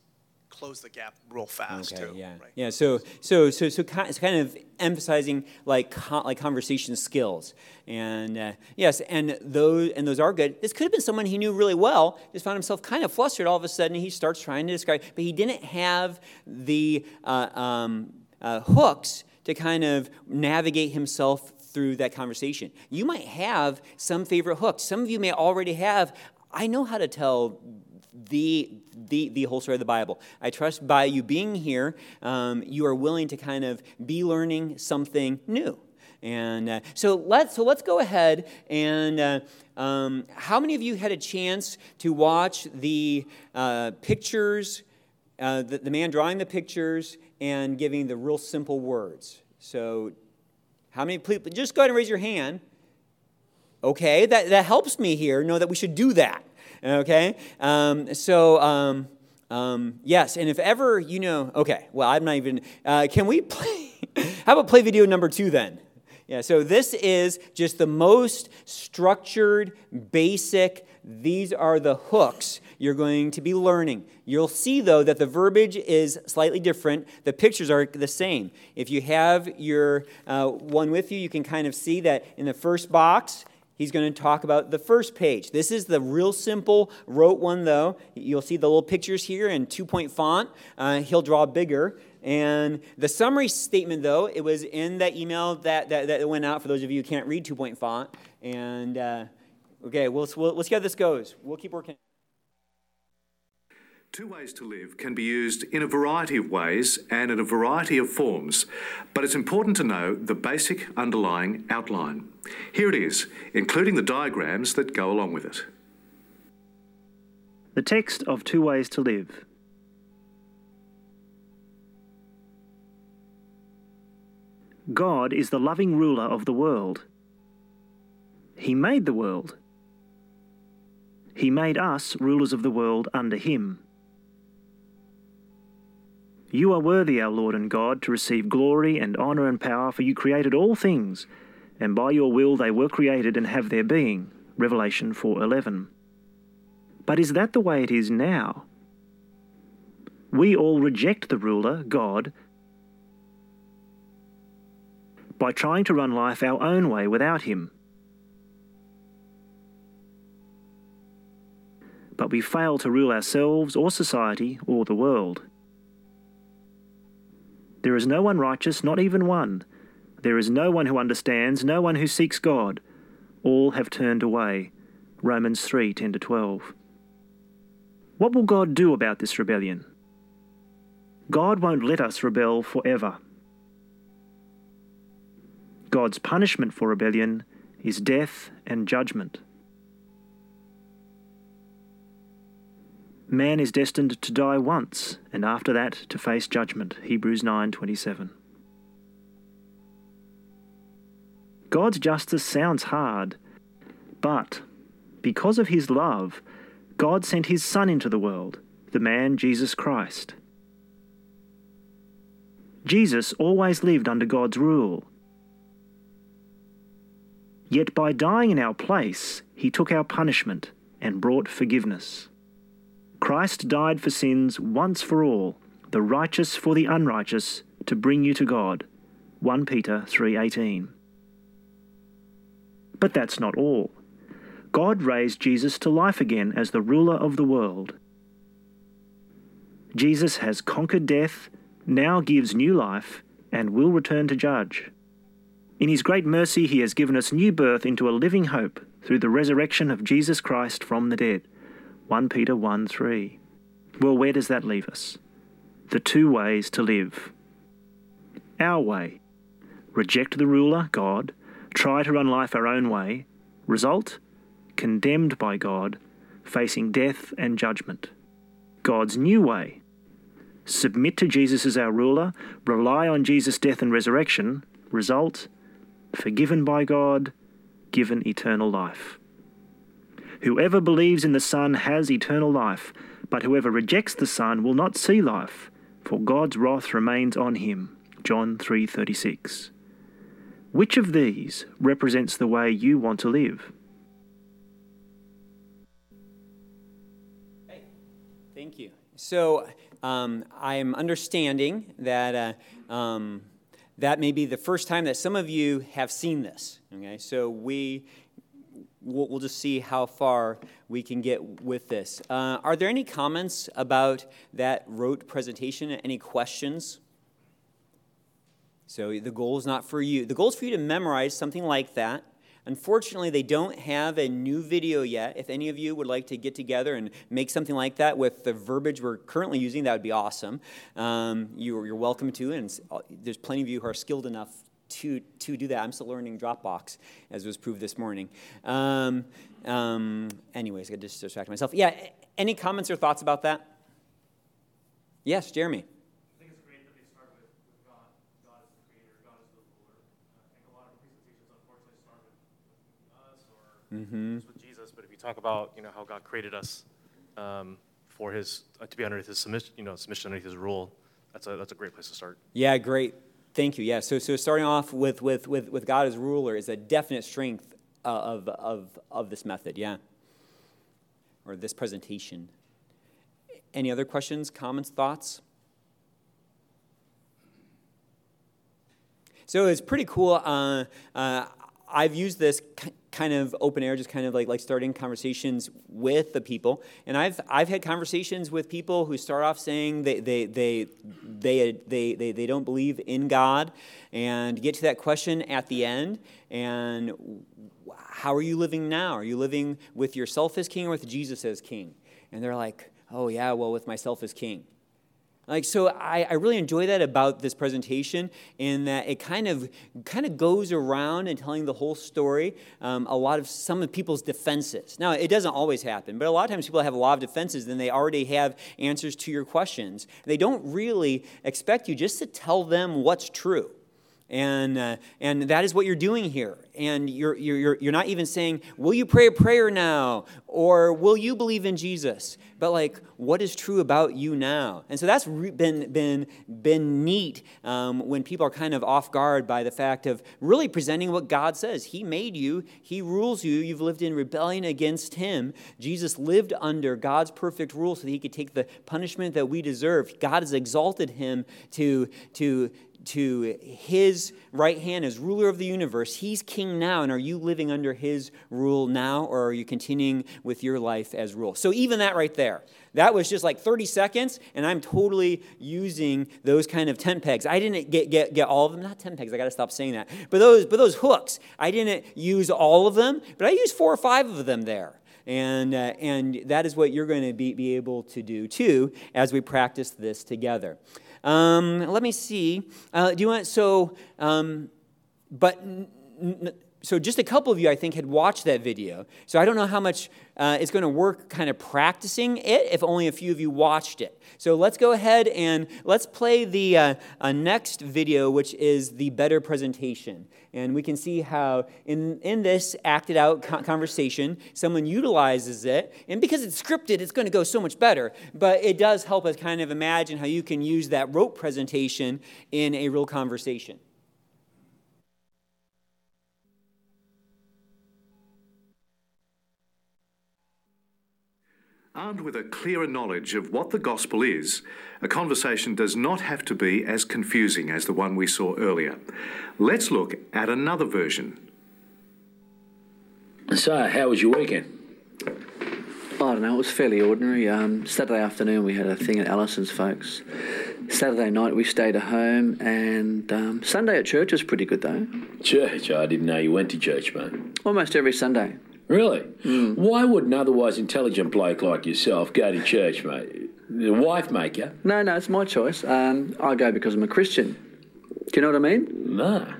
close the gap real fast okay, too. Yeah, right? yeah. So, so, so, so, kind of emphasizing like con- like conversation skills, and uh, yes, and those and those are good. This could have been someone he knew really well. Just found himself kind of flustered all of a sudden. He starts trying to describe, but he didn't have the uh, um, uh, hooks to kind of navigate himself through that conversation. You might have some favorite hooks. Some of you may already have. I know how to tell the the the whole story of the Bible. I trust by you being here, um, you are willing to kind of be learning something new. And uh, so let's so let's go ahead and uh, um, how many of you had a chance to watch the uh, pictures, uh, the, the man drawing the pictures and giving the real simple words? So how many? Please just go ahead and raise your hand. Okay, that, that helps me here know that we should do that. Okay, um, so um, um, yes, and if ever, you know, okay, well, I'm not even, uh, can we play, how about play video number two then? Yeah, so this is just the most structured, basic, these are the hooks you're going to be learning. You'll see, though, that the verbiage is slightly different. The pictures are the same. If you have your uh, one with you, you can kind of see that in the first box, he's going to talk about the first page. This is the real simple rote one, though. You'll see the little pictures here in two-point font. Uh, he'll draw bigger. And the summary statement, though, it was in that email that, that, that went out for those of you who can't read two-point font. And, uh, okay, we'll, we'll, let's see how this goes. We'll keep working. Two Ways to Live can be used in a variety of ways and in a variety of forms, but it's important to know the basic underlying outline. Here it is, including the diagrams that go along with it. The text of Two Ways to Live. God is the loving ruler of the world. He made the world. He made us rulers of the world under him. You are worthy, our Lord and God, to receive glory and honour and power, for you created all things, and by your will they were created and have their being. Revelation four eleven. But is that the way it is now? We all reject the ruler, God, by trying to run life our own way without him. But we fail to rule ourselves or society or the world. There is no one righteous, not even one. There is no one who understands, no one who seeks God. All have turned away. Romans three ten to twelve. What will God do about this rebellion? God won't let us rebel forever. God's punishment for rebellion is death and judgment. Man is destined to die once, and after that to face judgment. Hebrews nine twenty-seven. God's justice sounds hard, but because of his love, God sent his Son into the world, the man Jesus Christ. Jesus always lived under God's rule. Yet by dying in our place, he took our punishment and brought forgiveness. Christ died for sins once for all, the righteous for the unrighteous, to bring you to God. First Peter three eighteen. But that's not all. God raised Jesus to life again as the ruler of the world. Jesus has conquered death, now gives new life, and will return to judge. In his great mercy, he has given us new birth into a living hope through the resurrection of Jesus Christ from the dead. First Peter one three. Well, where does that leave us? The two ways to live. Our way. Reject the ruler, God. Try to run life our own way. Result? Condemned by God, facing death and judgment. God's new way. Submit to Jesus as our ruler. Rely on Jesus' death and resurrection. Result? Forgiven by God, given eternal life. Whoever believes in the Son has eternal life, but whoever rejects the Son will not see life, for God's wrath remains on him. John three thirty-six. Which of these represents the way you want to live? Hey, thank you. So um, I'm understanding that uh, um, that may be the first time that some of you have seen this. Okay, so we... We'll just see how far we can get with this. Uh, are there any comments about that rote presentation? Any questions? So the goal is not for you. The goal is for you to memorize something like that. Unfortunately, they don't have a new video yet. If any of you would like to get together and make something like that with the verbiage we're currently using, that would be awesome. Um, you're, you're welcome to, and there's plenty of you who are skilled enough To, to do that. I'm still learning Dropbox, as was proved this morning. Um, um, anyways, I just distracted myself. Yeah, any comments or thoughts about that? Yes, Jeremy. I think it's great that they start with, with God. God is the creator. God is the ruler. I think a lot of presentations, unfortunately, start with us or mm-hmm. just with Jesus. But if you talk about, you know, how God created us um, for His uh, to be underneath His submission, you know, submission underneath His rule, that's a that's a great place to start. Yeah, great. Thank you. Yeah. So, so starting off with, with, with, with God as ruler is a definite strength of, of of this method. Yeah. Or this presentation. Any other questions, comments, thoughts? So it's pretty cool. Uh, uh, I've used this c- kind of open air, just kind of like like starting conversations with the people, and I've I've had conversations with people who start off saying they they they they they they, they don't believe in God, and get to that question at the end, and how are you living now? Are you living with yourself as king or with Jesus as king? And they're like, oh yeah, well with myself as king. Like, so I, I really enjoy that about this presentation in that it kind of kind of goes around and telling the whole story, um, a lot of some of people's defenses. Now, it doesn't always happen, but a lot of times people have a lot of defenses, then they already have answers to your questions. They don't really expect you just to tell them what's true. And uh, and that is what you're doing here. And you're you're you're not even saying, "Will you pray a prayer now?" or "Will you believe in Jesus?" But like, what is true about you now? And so that's re- been been been neat um, when people are kind of off guard by the fact of really presenting what God says. He made you. He rules you. You've lived in rebellion against Him. Jesus lived under God's perfect rule so that He could take the punishment that we deserve. God has exalted Him to to. to His right hand as ruler of the universe. He's king now, and are you living under His rule now, or are you continuing with your life as rule? So even that right there, that was just like thirty seconds, and I'm totally using those kind of tent pegs. I didn't get get, get all of them. Not tent pegs, I got to stop saying that. But those, but those hooks, I didn't use all of them, but I used four or five of them there. And uh, and that is what you're going to be, be able to do, too, as we practice this together. Um, let me see. Uh, do you want, so, um, but, n- n- so just a couple of you, I think, had watched that video. So I don't know how much uh, it's going to work kind of practicing it if only a few of you watched it. So let's go ahead and let's play the uh, uh, next video, which is the better presentation. And we can see how in, in this acted out conversation, someone utilizes it. And because it's scripted, it's going to go so much better. But it does help us kind of imagine how you can use that rote presentation in a real conversation. Armed with a clearer knowledge of what the gospel is, a conversation does not have to be as confusing as the one we saw earlier. Let's look at another version. So, how was your weekend? I don't know, it was fairly ordinary. Um, Saturday afternoon we had a thing at Allison's folks. Saturday night we stayed at home, and um, Sunday at church was pretty good though. Church? I didn't know you went to church, mate. Almost every Sunday. Really? Mm. Why would an otherwise intelligent bloke like yourself go to church, mate? Your wife make you? No, no, it's my choice. Um, I go because I'm a Christian. Do you know what I mean? No.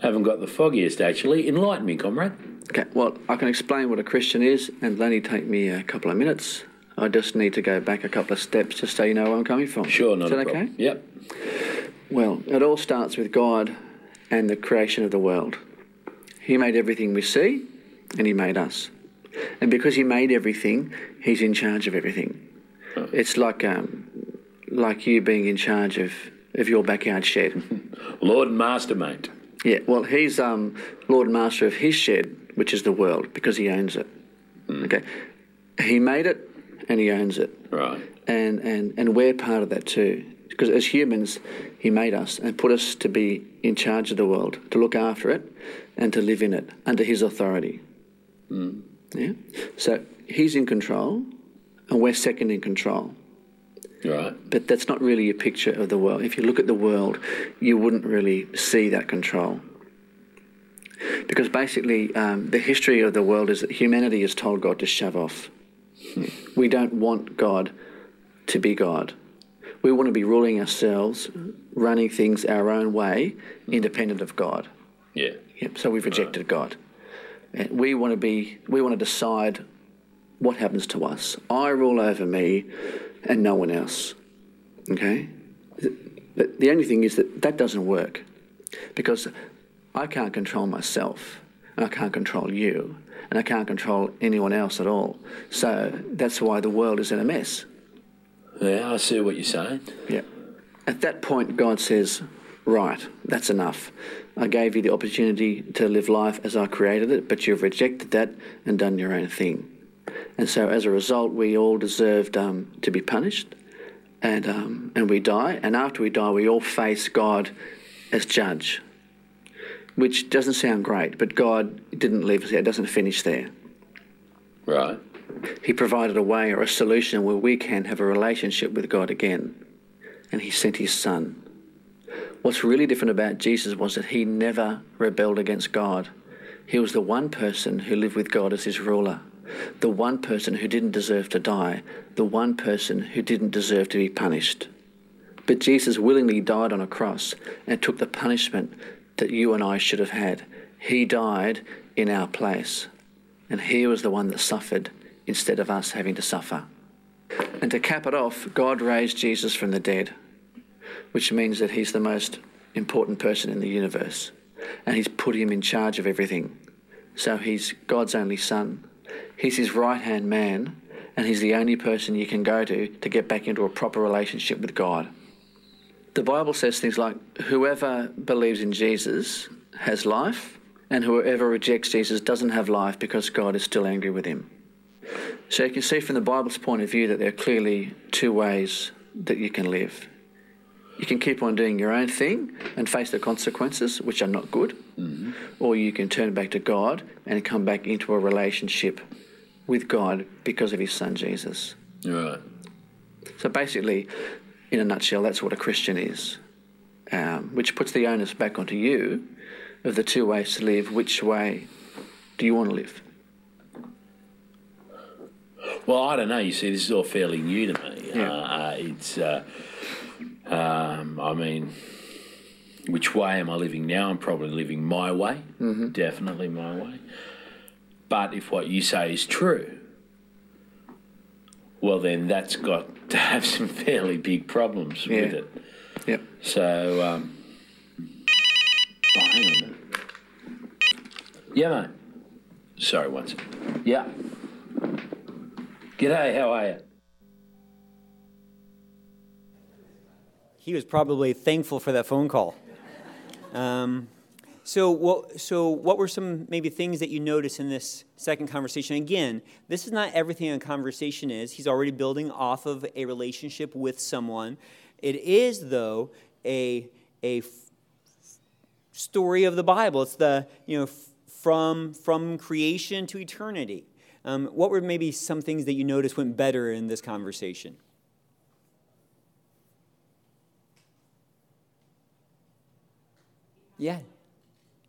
Haven't got the foggiest, actually. Enlighten me, comrade. Okay, well, I can explain what a Christian is, and it'll only take me a couple of minutes. I just need to go back a couple of steps just so you know where I'm coming from. Sure, not a problem. Is that okay? Yep. Well, it all starts with God and the creation of the world. He made everything we see, and he made us. And because he made everything, he's in charge of everything. Oh. It's like um, like you being in charge of, of your backyard shed. Lord and master, mate. Yeah, well, he's um, Lord and master of his shed, which is the world, because he owns it. Mm. Okay, he made it and he owns it. Right. And, and, and we're part of that too. Because as humans, he made us and put us to be in charge of the world, to look after it and to live in it under his authority. Mm. Yeah. So he's in control and we're second in control. Right. But that's not really a picture of the world. If you look at the world, you wouldn't really see that control. Because basically um, the history of the world is that humanity has told God to shove off. Mm. We don't want God to be God. We want to be ruling ourselves, running things our own way, mm. independent of God. Yeah. Yep. So we've rejected right. God. And we want to be. We want to decide what happens to us. I rule over me, and no one else. Okay. But the only thing is that that doesn't work, because I can't control myself, and I can't control you, and I can't control anyone else at all. So that's why the world is in a mess. Yeah, I see what you're saying. Yeah. At that point, God says, "Right, that's enough. I gave you the opportunity to live life as I created it, but you've rejected that and done your own thing." And so as a result, we all deserved um, to be punished, and um, and we die. And after we die, we all face God as judge, which doesn't sound great, but God didn't leave us there. It doesn't finish there. Right. He provided a way or a solution where we can have a relationship with God again, and he sent his son. What's really different about Jesus was that he never rebelled against God. He was the one person who lived with God as his ruler, the one person who didn't deserve to die, the one person who didn't deserve to be punished. But Jesus willingly died on a cross and took the punishment that you and I should have had. He died in our place, and he was the one that suffered instead of us having to suffer. And to cap it off, God raised Jesus from the dead, which means that he's the most important person in the universe, and he's put him in charge of everything. So he's God's only son. He's his right-hand man, and he's the only person you can go to to get back into a proper relationship with God. The Bible says things like, whoever believes in Jesus has life, and whoever rejects Jesus doesn't have life because God is still angry with him. So you can see from the Bible's point of view that there are clearly two ways that you can live. You can keep on doing your own thing and face the consequences, which are not good, mm-hmm. or you can turn back to God and come back into a relationship with God because of his son Jesus. Right. So basically, in a nutshell, that's what a Christian is, um, which puts the onus back onto you of the two ways to live. Which way do you want to live? Well, I don't know. You see, this is all fairly new to me. Yeah. Uh, it's... Uh, Um, I mean, Which way am I living now? I'm probably living my way, mm-hmm. definitely my way. But if what you say is true, well, then that's got to have some fairly big problems yeah. with it. Yep. So, um, oh, hang on a minute. Yeah, mate. Sorry, one second. Yeah. G'day, how are you? He was probably thankful for that phone call. Um, so, what, so what were some maybe things that you noticed in this second conversation? Again, this is not everything a conversation is. He's already building off of a relationship with someone. It is, though, a a f- story of the Bible. It's the, you know, f- from from creation to eternity. Um, what were maybe some things that you noticed went better in this conversation? Yeah.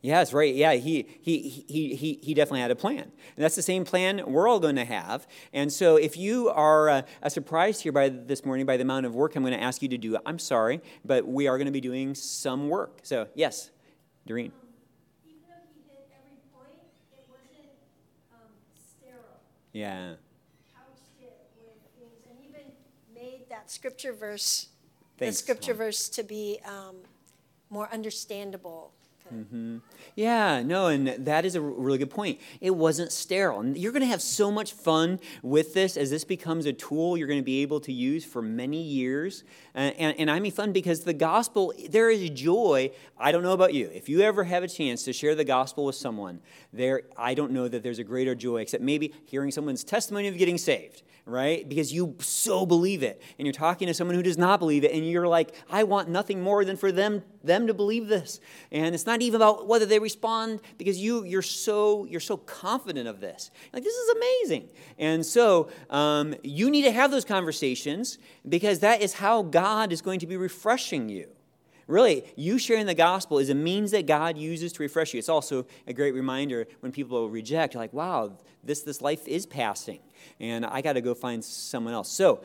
Yes, right. Yeah, he he he he he definitely had a plan, and that's the same plan we're all going to have. And so, if you are uh, surprised here by this morning by the amount of work I'm going to ask you to do, I'm sorry, but we are going to be doing some work. So, yes, Doreen. Um, even though he hit every point, it wasn't um, sterile. Yeah. Couched it with things, and even made that scripture verse, Thanks. the scripture verse, to be um, more understandable. Mm-hmm. Yeah, no, and that is a really good point. It wasn't sterile. You're going to have so much fun with this as this becomes a tool you're going to be able to use for many years. Uh, and, and I mean fun because the gospel, there is joy. I don't know about you. If you ever have a chance to share the gospel with someone, there, I don't know that there's a greater joy except maybe hearing someone's testimony of getting saved, right? Because you so believe it, and you're talking to someone who does not believe it, and you're like, I want nothing more than for them them to believe this. And it's not even about whether they respond, because you you're so you're so confident of this. Like, this is amazing. And so um, you need to have those conversations, because that is how God is going to be refreshing you. Really, you sharing the gospel is a means that God uses to refresh you. It's also a great reminder when people reject, you're like, wow, this this life is passing, and I got to go find someone else. So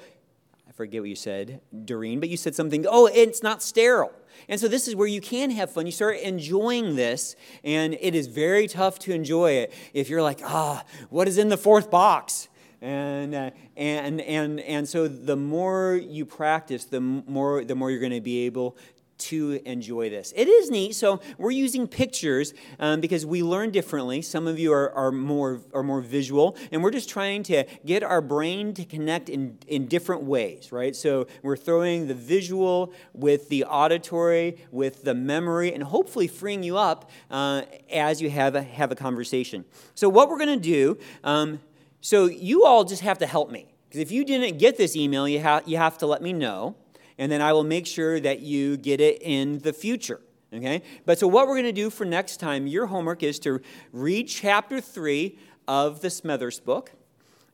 I forget what you said, Doreen, but you said something, oh, it's not sterile. And so this is where you can have fun. You start enjoying this, and it is very tough to enjoy it if you're like, ah, what is in the fourth box? And uh, and and and so the more you practice, the more the more you're going to be able to enjoy this. It is neat. So we're using pictures um, because we learn differently. Some of you are, are more are more visual, and we're just trying to get our brain to connect in, in different ways, right? So we're throwing the visual with the auditory, with the memory, and hopefully freeing you up uh, as you have a, have a conversation. So what we're going to do, um, so you all just have to help me, because if you didn't get this email, you ha- you have to let me know. And then I will make sure that you get it in the future, okay? But so what we're going to do for next time, your homework is to read chapter three of the Smethurst book.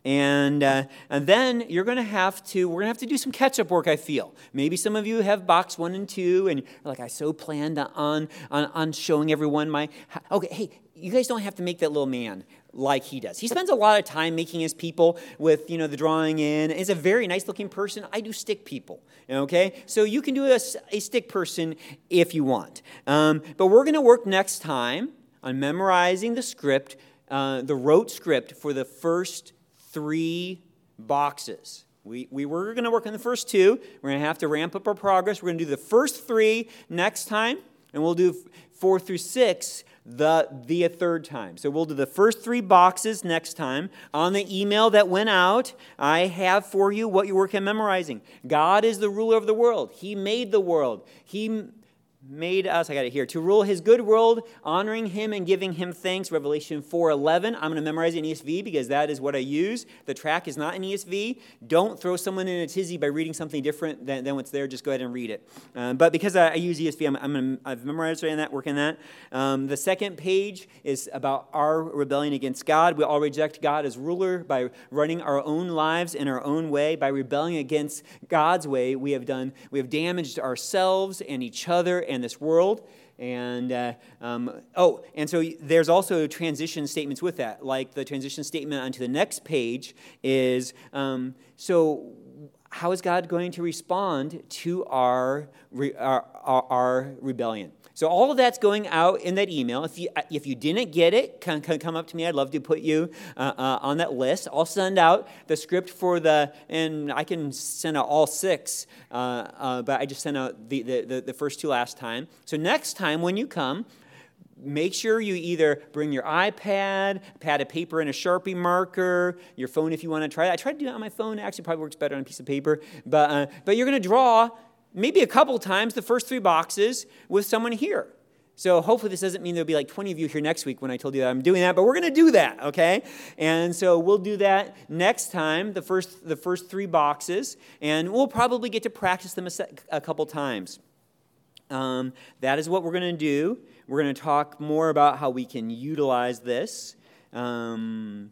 And uh, and then you're going to have to, we're going to have to do some catch-up work, I feel. Maybe some of you have box one and two, and you're like, I so planned on, on, on showing everyone my, okay, hey, you guys don't have to make that little man like he does. He spends a lot of time making his people with, you know, the drawing in. He's a very nice-looking person. I do stick people, okay? So you can do a, a stick person if you want. Um, but we're going to work next time on memorizing the script, uh, the rote script for the first three boxes. We we were going to work on the first two. We're going to have to ramp up our progress. We're going to do the first three next time, and we'll do four through six The, the third time. So we'll do the first three boxes next time. On the email that went out, I have for you what you work on memorizing. God is the ruler of the world. He made the world. He made us, I got it here, to rule his good world, honoring him and giving him thanks. Revelation four eleven. I'm going to memorize it in E S V because that is what I use. The track is not in E S V. Don't throw someone in a tizzy by reading something different than, than what's there. Just go ahead and read it. Um, but because I, I use E S V, I'm, I'm gonna, I've memorized right on that, working that. Um, the second page is about our rebellion against God. We all reject God as ruler by running our own lives in our own way. By rebelling against God's way, we have done, we have damaged ourselves and each other and this world. And, uh, um, oh, and so there's also transition statements with that. Like the transition statement onto the next page is, um, so how is God going to respond to our, our, our, our rebellion? So all of that's going out in that email. If you if you didn't get it, come, come up to me. I'd love to put you uh, uh, on that list. I'll send out the script for the, and I can send out all six, uh, uh, but I just sent out the, the, the first two last time. So next time when you come, make sure you either bring your iPad, pad of paper and a Sharpie marker, your phone if you want to try it. I tried to do it on my phone. It actually probably works better on a piece of paper. But uh, but you're going to draw maybe a couple times the first three boxes with someone here. So hopefully this doesn't mean there'll be like twenty of you here next week when I told you that I'm doing that, but we're going to do that, okay? And so we'll do that next time, the first the first three boxes, and we'll probably get to practice them a, se- a couple times. Um, that is what we're going to do. We're going to talk more about how we can utilize this. Um,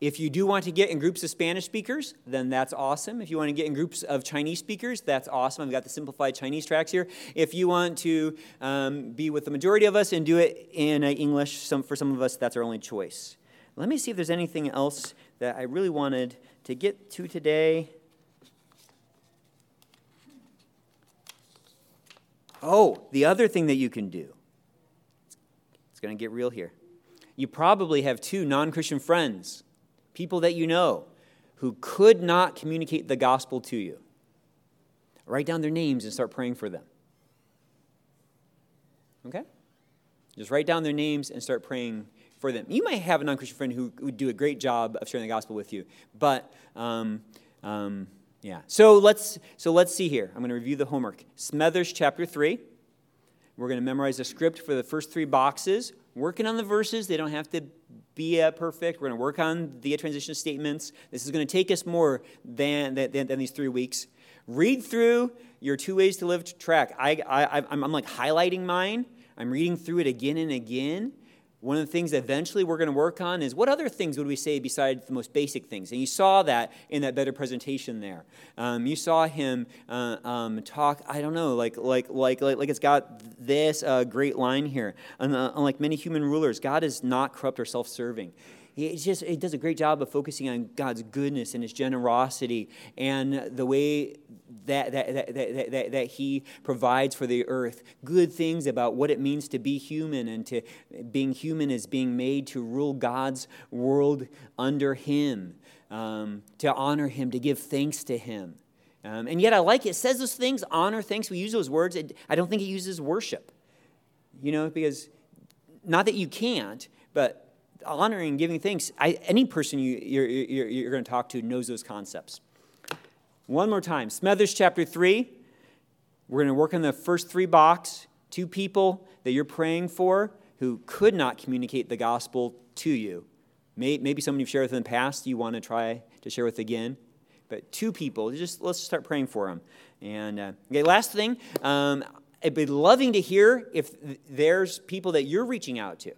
if you do want to get in groups of Spanish speakers, then that's awesome. If you want to get in groups of Chinese speakers, that's awesome. I've got the simplified Chinese tracks here. If you want to um, be with the majority of us and do it in English, some, for some of us, that's our only choice. Let me see if there's anything else that I really wanted to get to today. Oh, the other thing that you can do. It's going to get real here. You probably have two non-Christian friends, people that you know, who could not communicate the gospel to you. Write down their names and start praying for them. Okay? Just write down their names and start praying for them. You might have a non-Christian friend who would do a great job of sharing the gospel with you, but um, um, yeah. So let's so let's see here. I'm going to review the homework. Smethurst chapter three. We're going to memorize a script for the first three boxes, working on the verses. They don't have to be uh, perfect. We're going to work on the transition statements. This is going to take us more than, than, than these three weeks. Read through your Two Ways to Live track. I, I, I'm, I'm like highlighting mine. I'm reading through it again and again. One of the things eventually we're going to work on is what other things would we say besides the most basic things? And you saw that in that better presentation there. Um, you saw him uh, um, talk, I don't know, like like like like, like it's got this uh, great line here. Unlike many human rulers, God is not corrupt or self-serving. He just he does a great job of focusing on God's goodness and his generosity and the way that that, that, that, that that he provides for the earth. Good things about what it means to be human, and to being human is being made to rule God's world under him, um, to honor him, to give thanks to him. Um, and yet I like it. It says those things, honor, thanks. We use those words. It, I don't think it uses worship, you know, because not that you can't, but honoring, giving thanks, I, any person you, you're, you're, you're going to talk to knows those concepts. One more time, Smethurst chapter three. We're going to work on the first three box, two people that you're praying for who could not communicate the gospel to you. Maybe someone you've shared with in the past you want to try to share with again. But two people, just let's start praying for them. And uh, okay, last thing, um, I'd be loving to hear if there's people that you're reaching out to.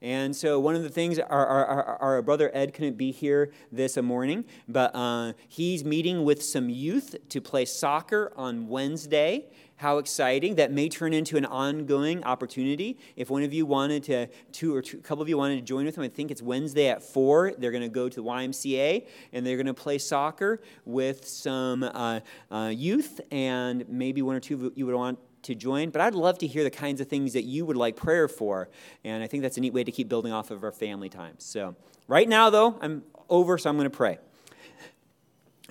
And so one of the things, our, our, our, our brother Ed couldn't be here this morning, but uh, he's meeting with some youth to play soccer on Wednesday. How exciting. That may turn into an ongoing opportunity. If one of you wanted to, two or two, a couple of you wanted to join with them, I think it's Wednesday at four. They're going to go to the Y M C A, and they're going to play soccer with some uh, uh, youth, and maybe one or two you would want to join, but I'd love to hear the kinds of things that you would like prayer for, and I think that's a neat way to keep building off of our family time. So right now, though, I'm over, so I'm going to pray.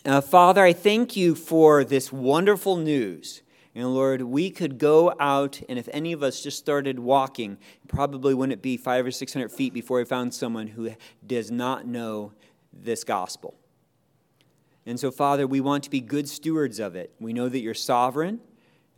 Uh, Father, I thank you for this wonderful news. And Lord, we could go out, and if any of us just started walking, probably wouldn't it be five or six hundred feet before we found someone who does not know this gospel. And so, Father, we want to be good stewards of it. We know that you're sovereign.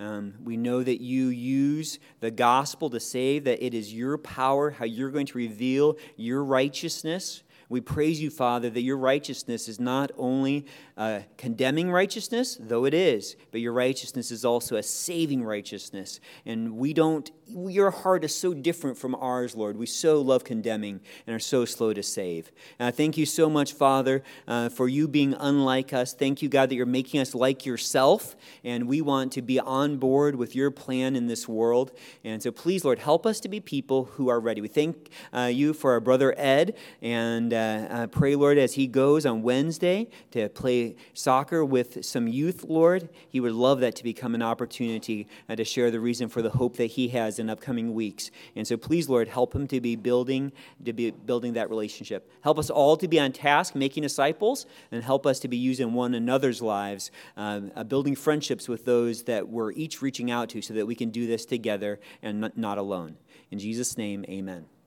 Um, we know that you use the gospel to save, that it is your power, how you're going to reveal your righteousness. We praise you, Father, that your righteousness is not only uh, condemning righteousness, though it is, but your righteousness is also a saving righteousness. And we don't, your heart is so different from ours, Lord. We so love condemning and are so slow to save. And I thank you so much, Father, uh, for you being unlike us. Thank you, God, that you're making us like yourself, and we want to be on board with your plan in this world. And so please, Lord, help us to be people who are ready. We thank uh, you for our brother Ed, and uh, uh, pray, Lord, as he goes on Wednesday to play soccer with some youth, Lord, he would love that to become an opportunity uh, to share the reason for the hope that he has in upcoming weeks. And so please, Lord, help him to be building to be building that relationship. Help us all to be on task, making disciples, and help us to be using one another's lives, uh, uh, building friendships with those that we're each reaching out to so that we can do this together and not alone. In Jesus' name, amen.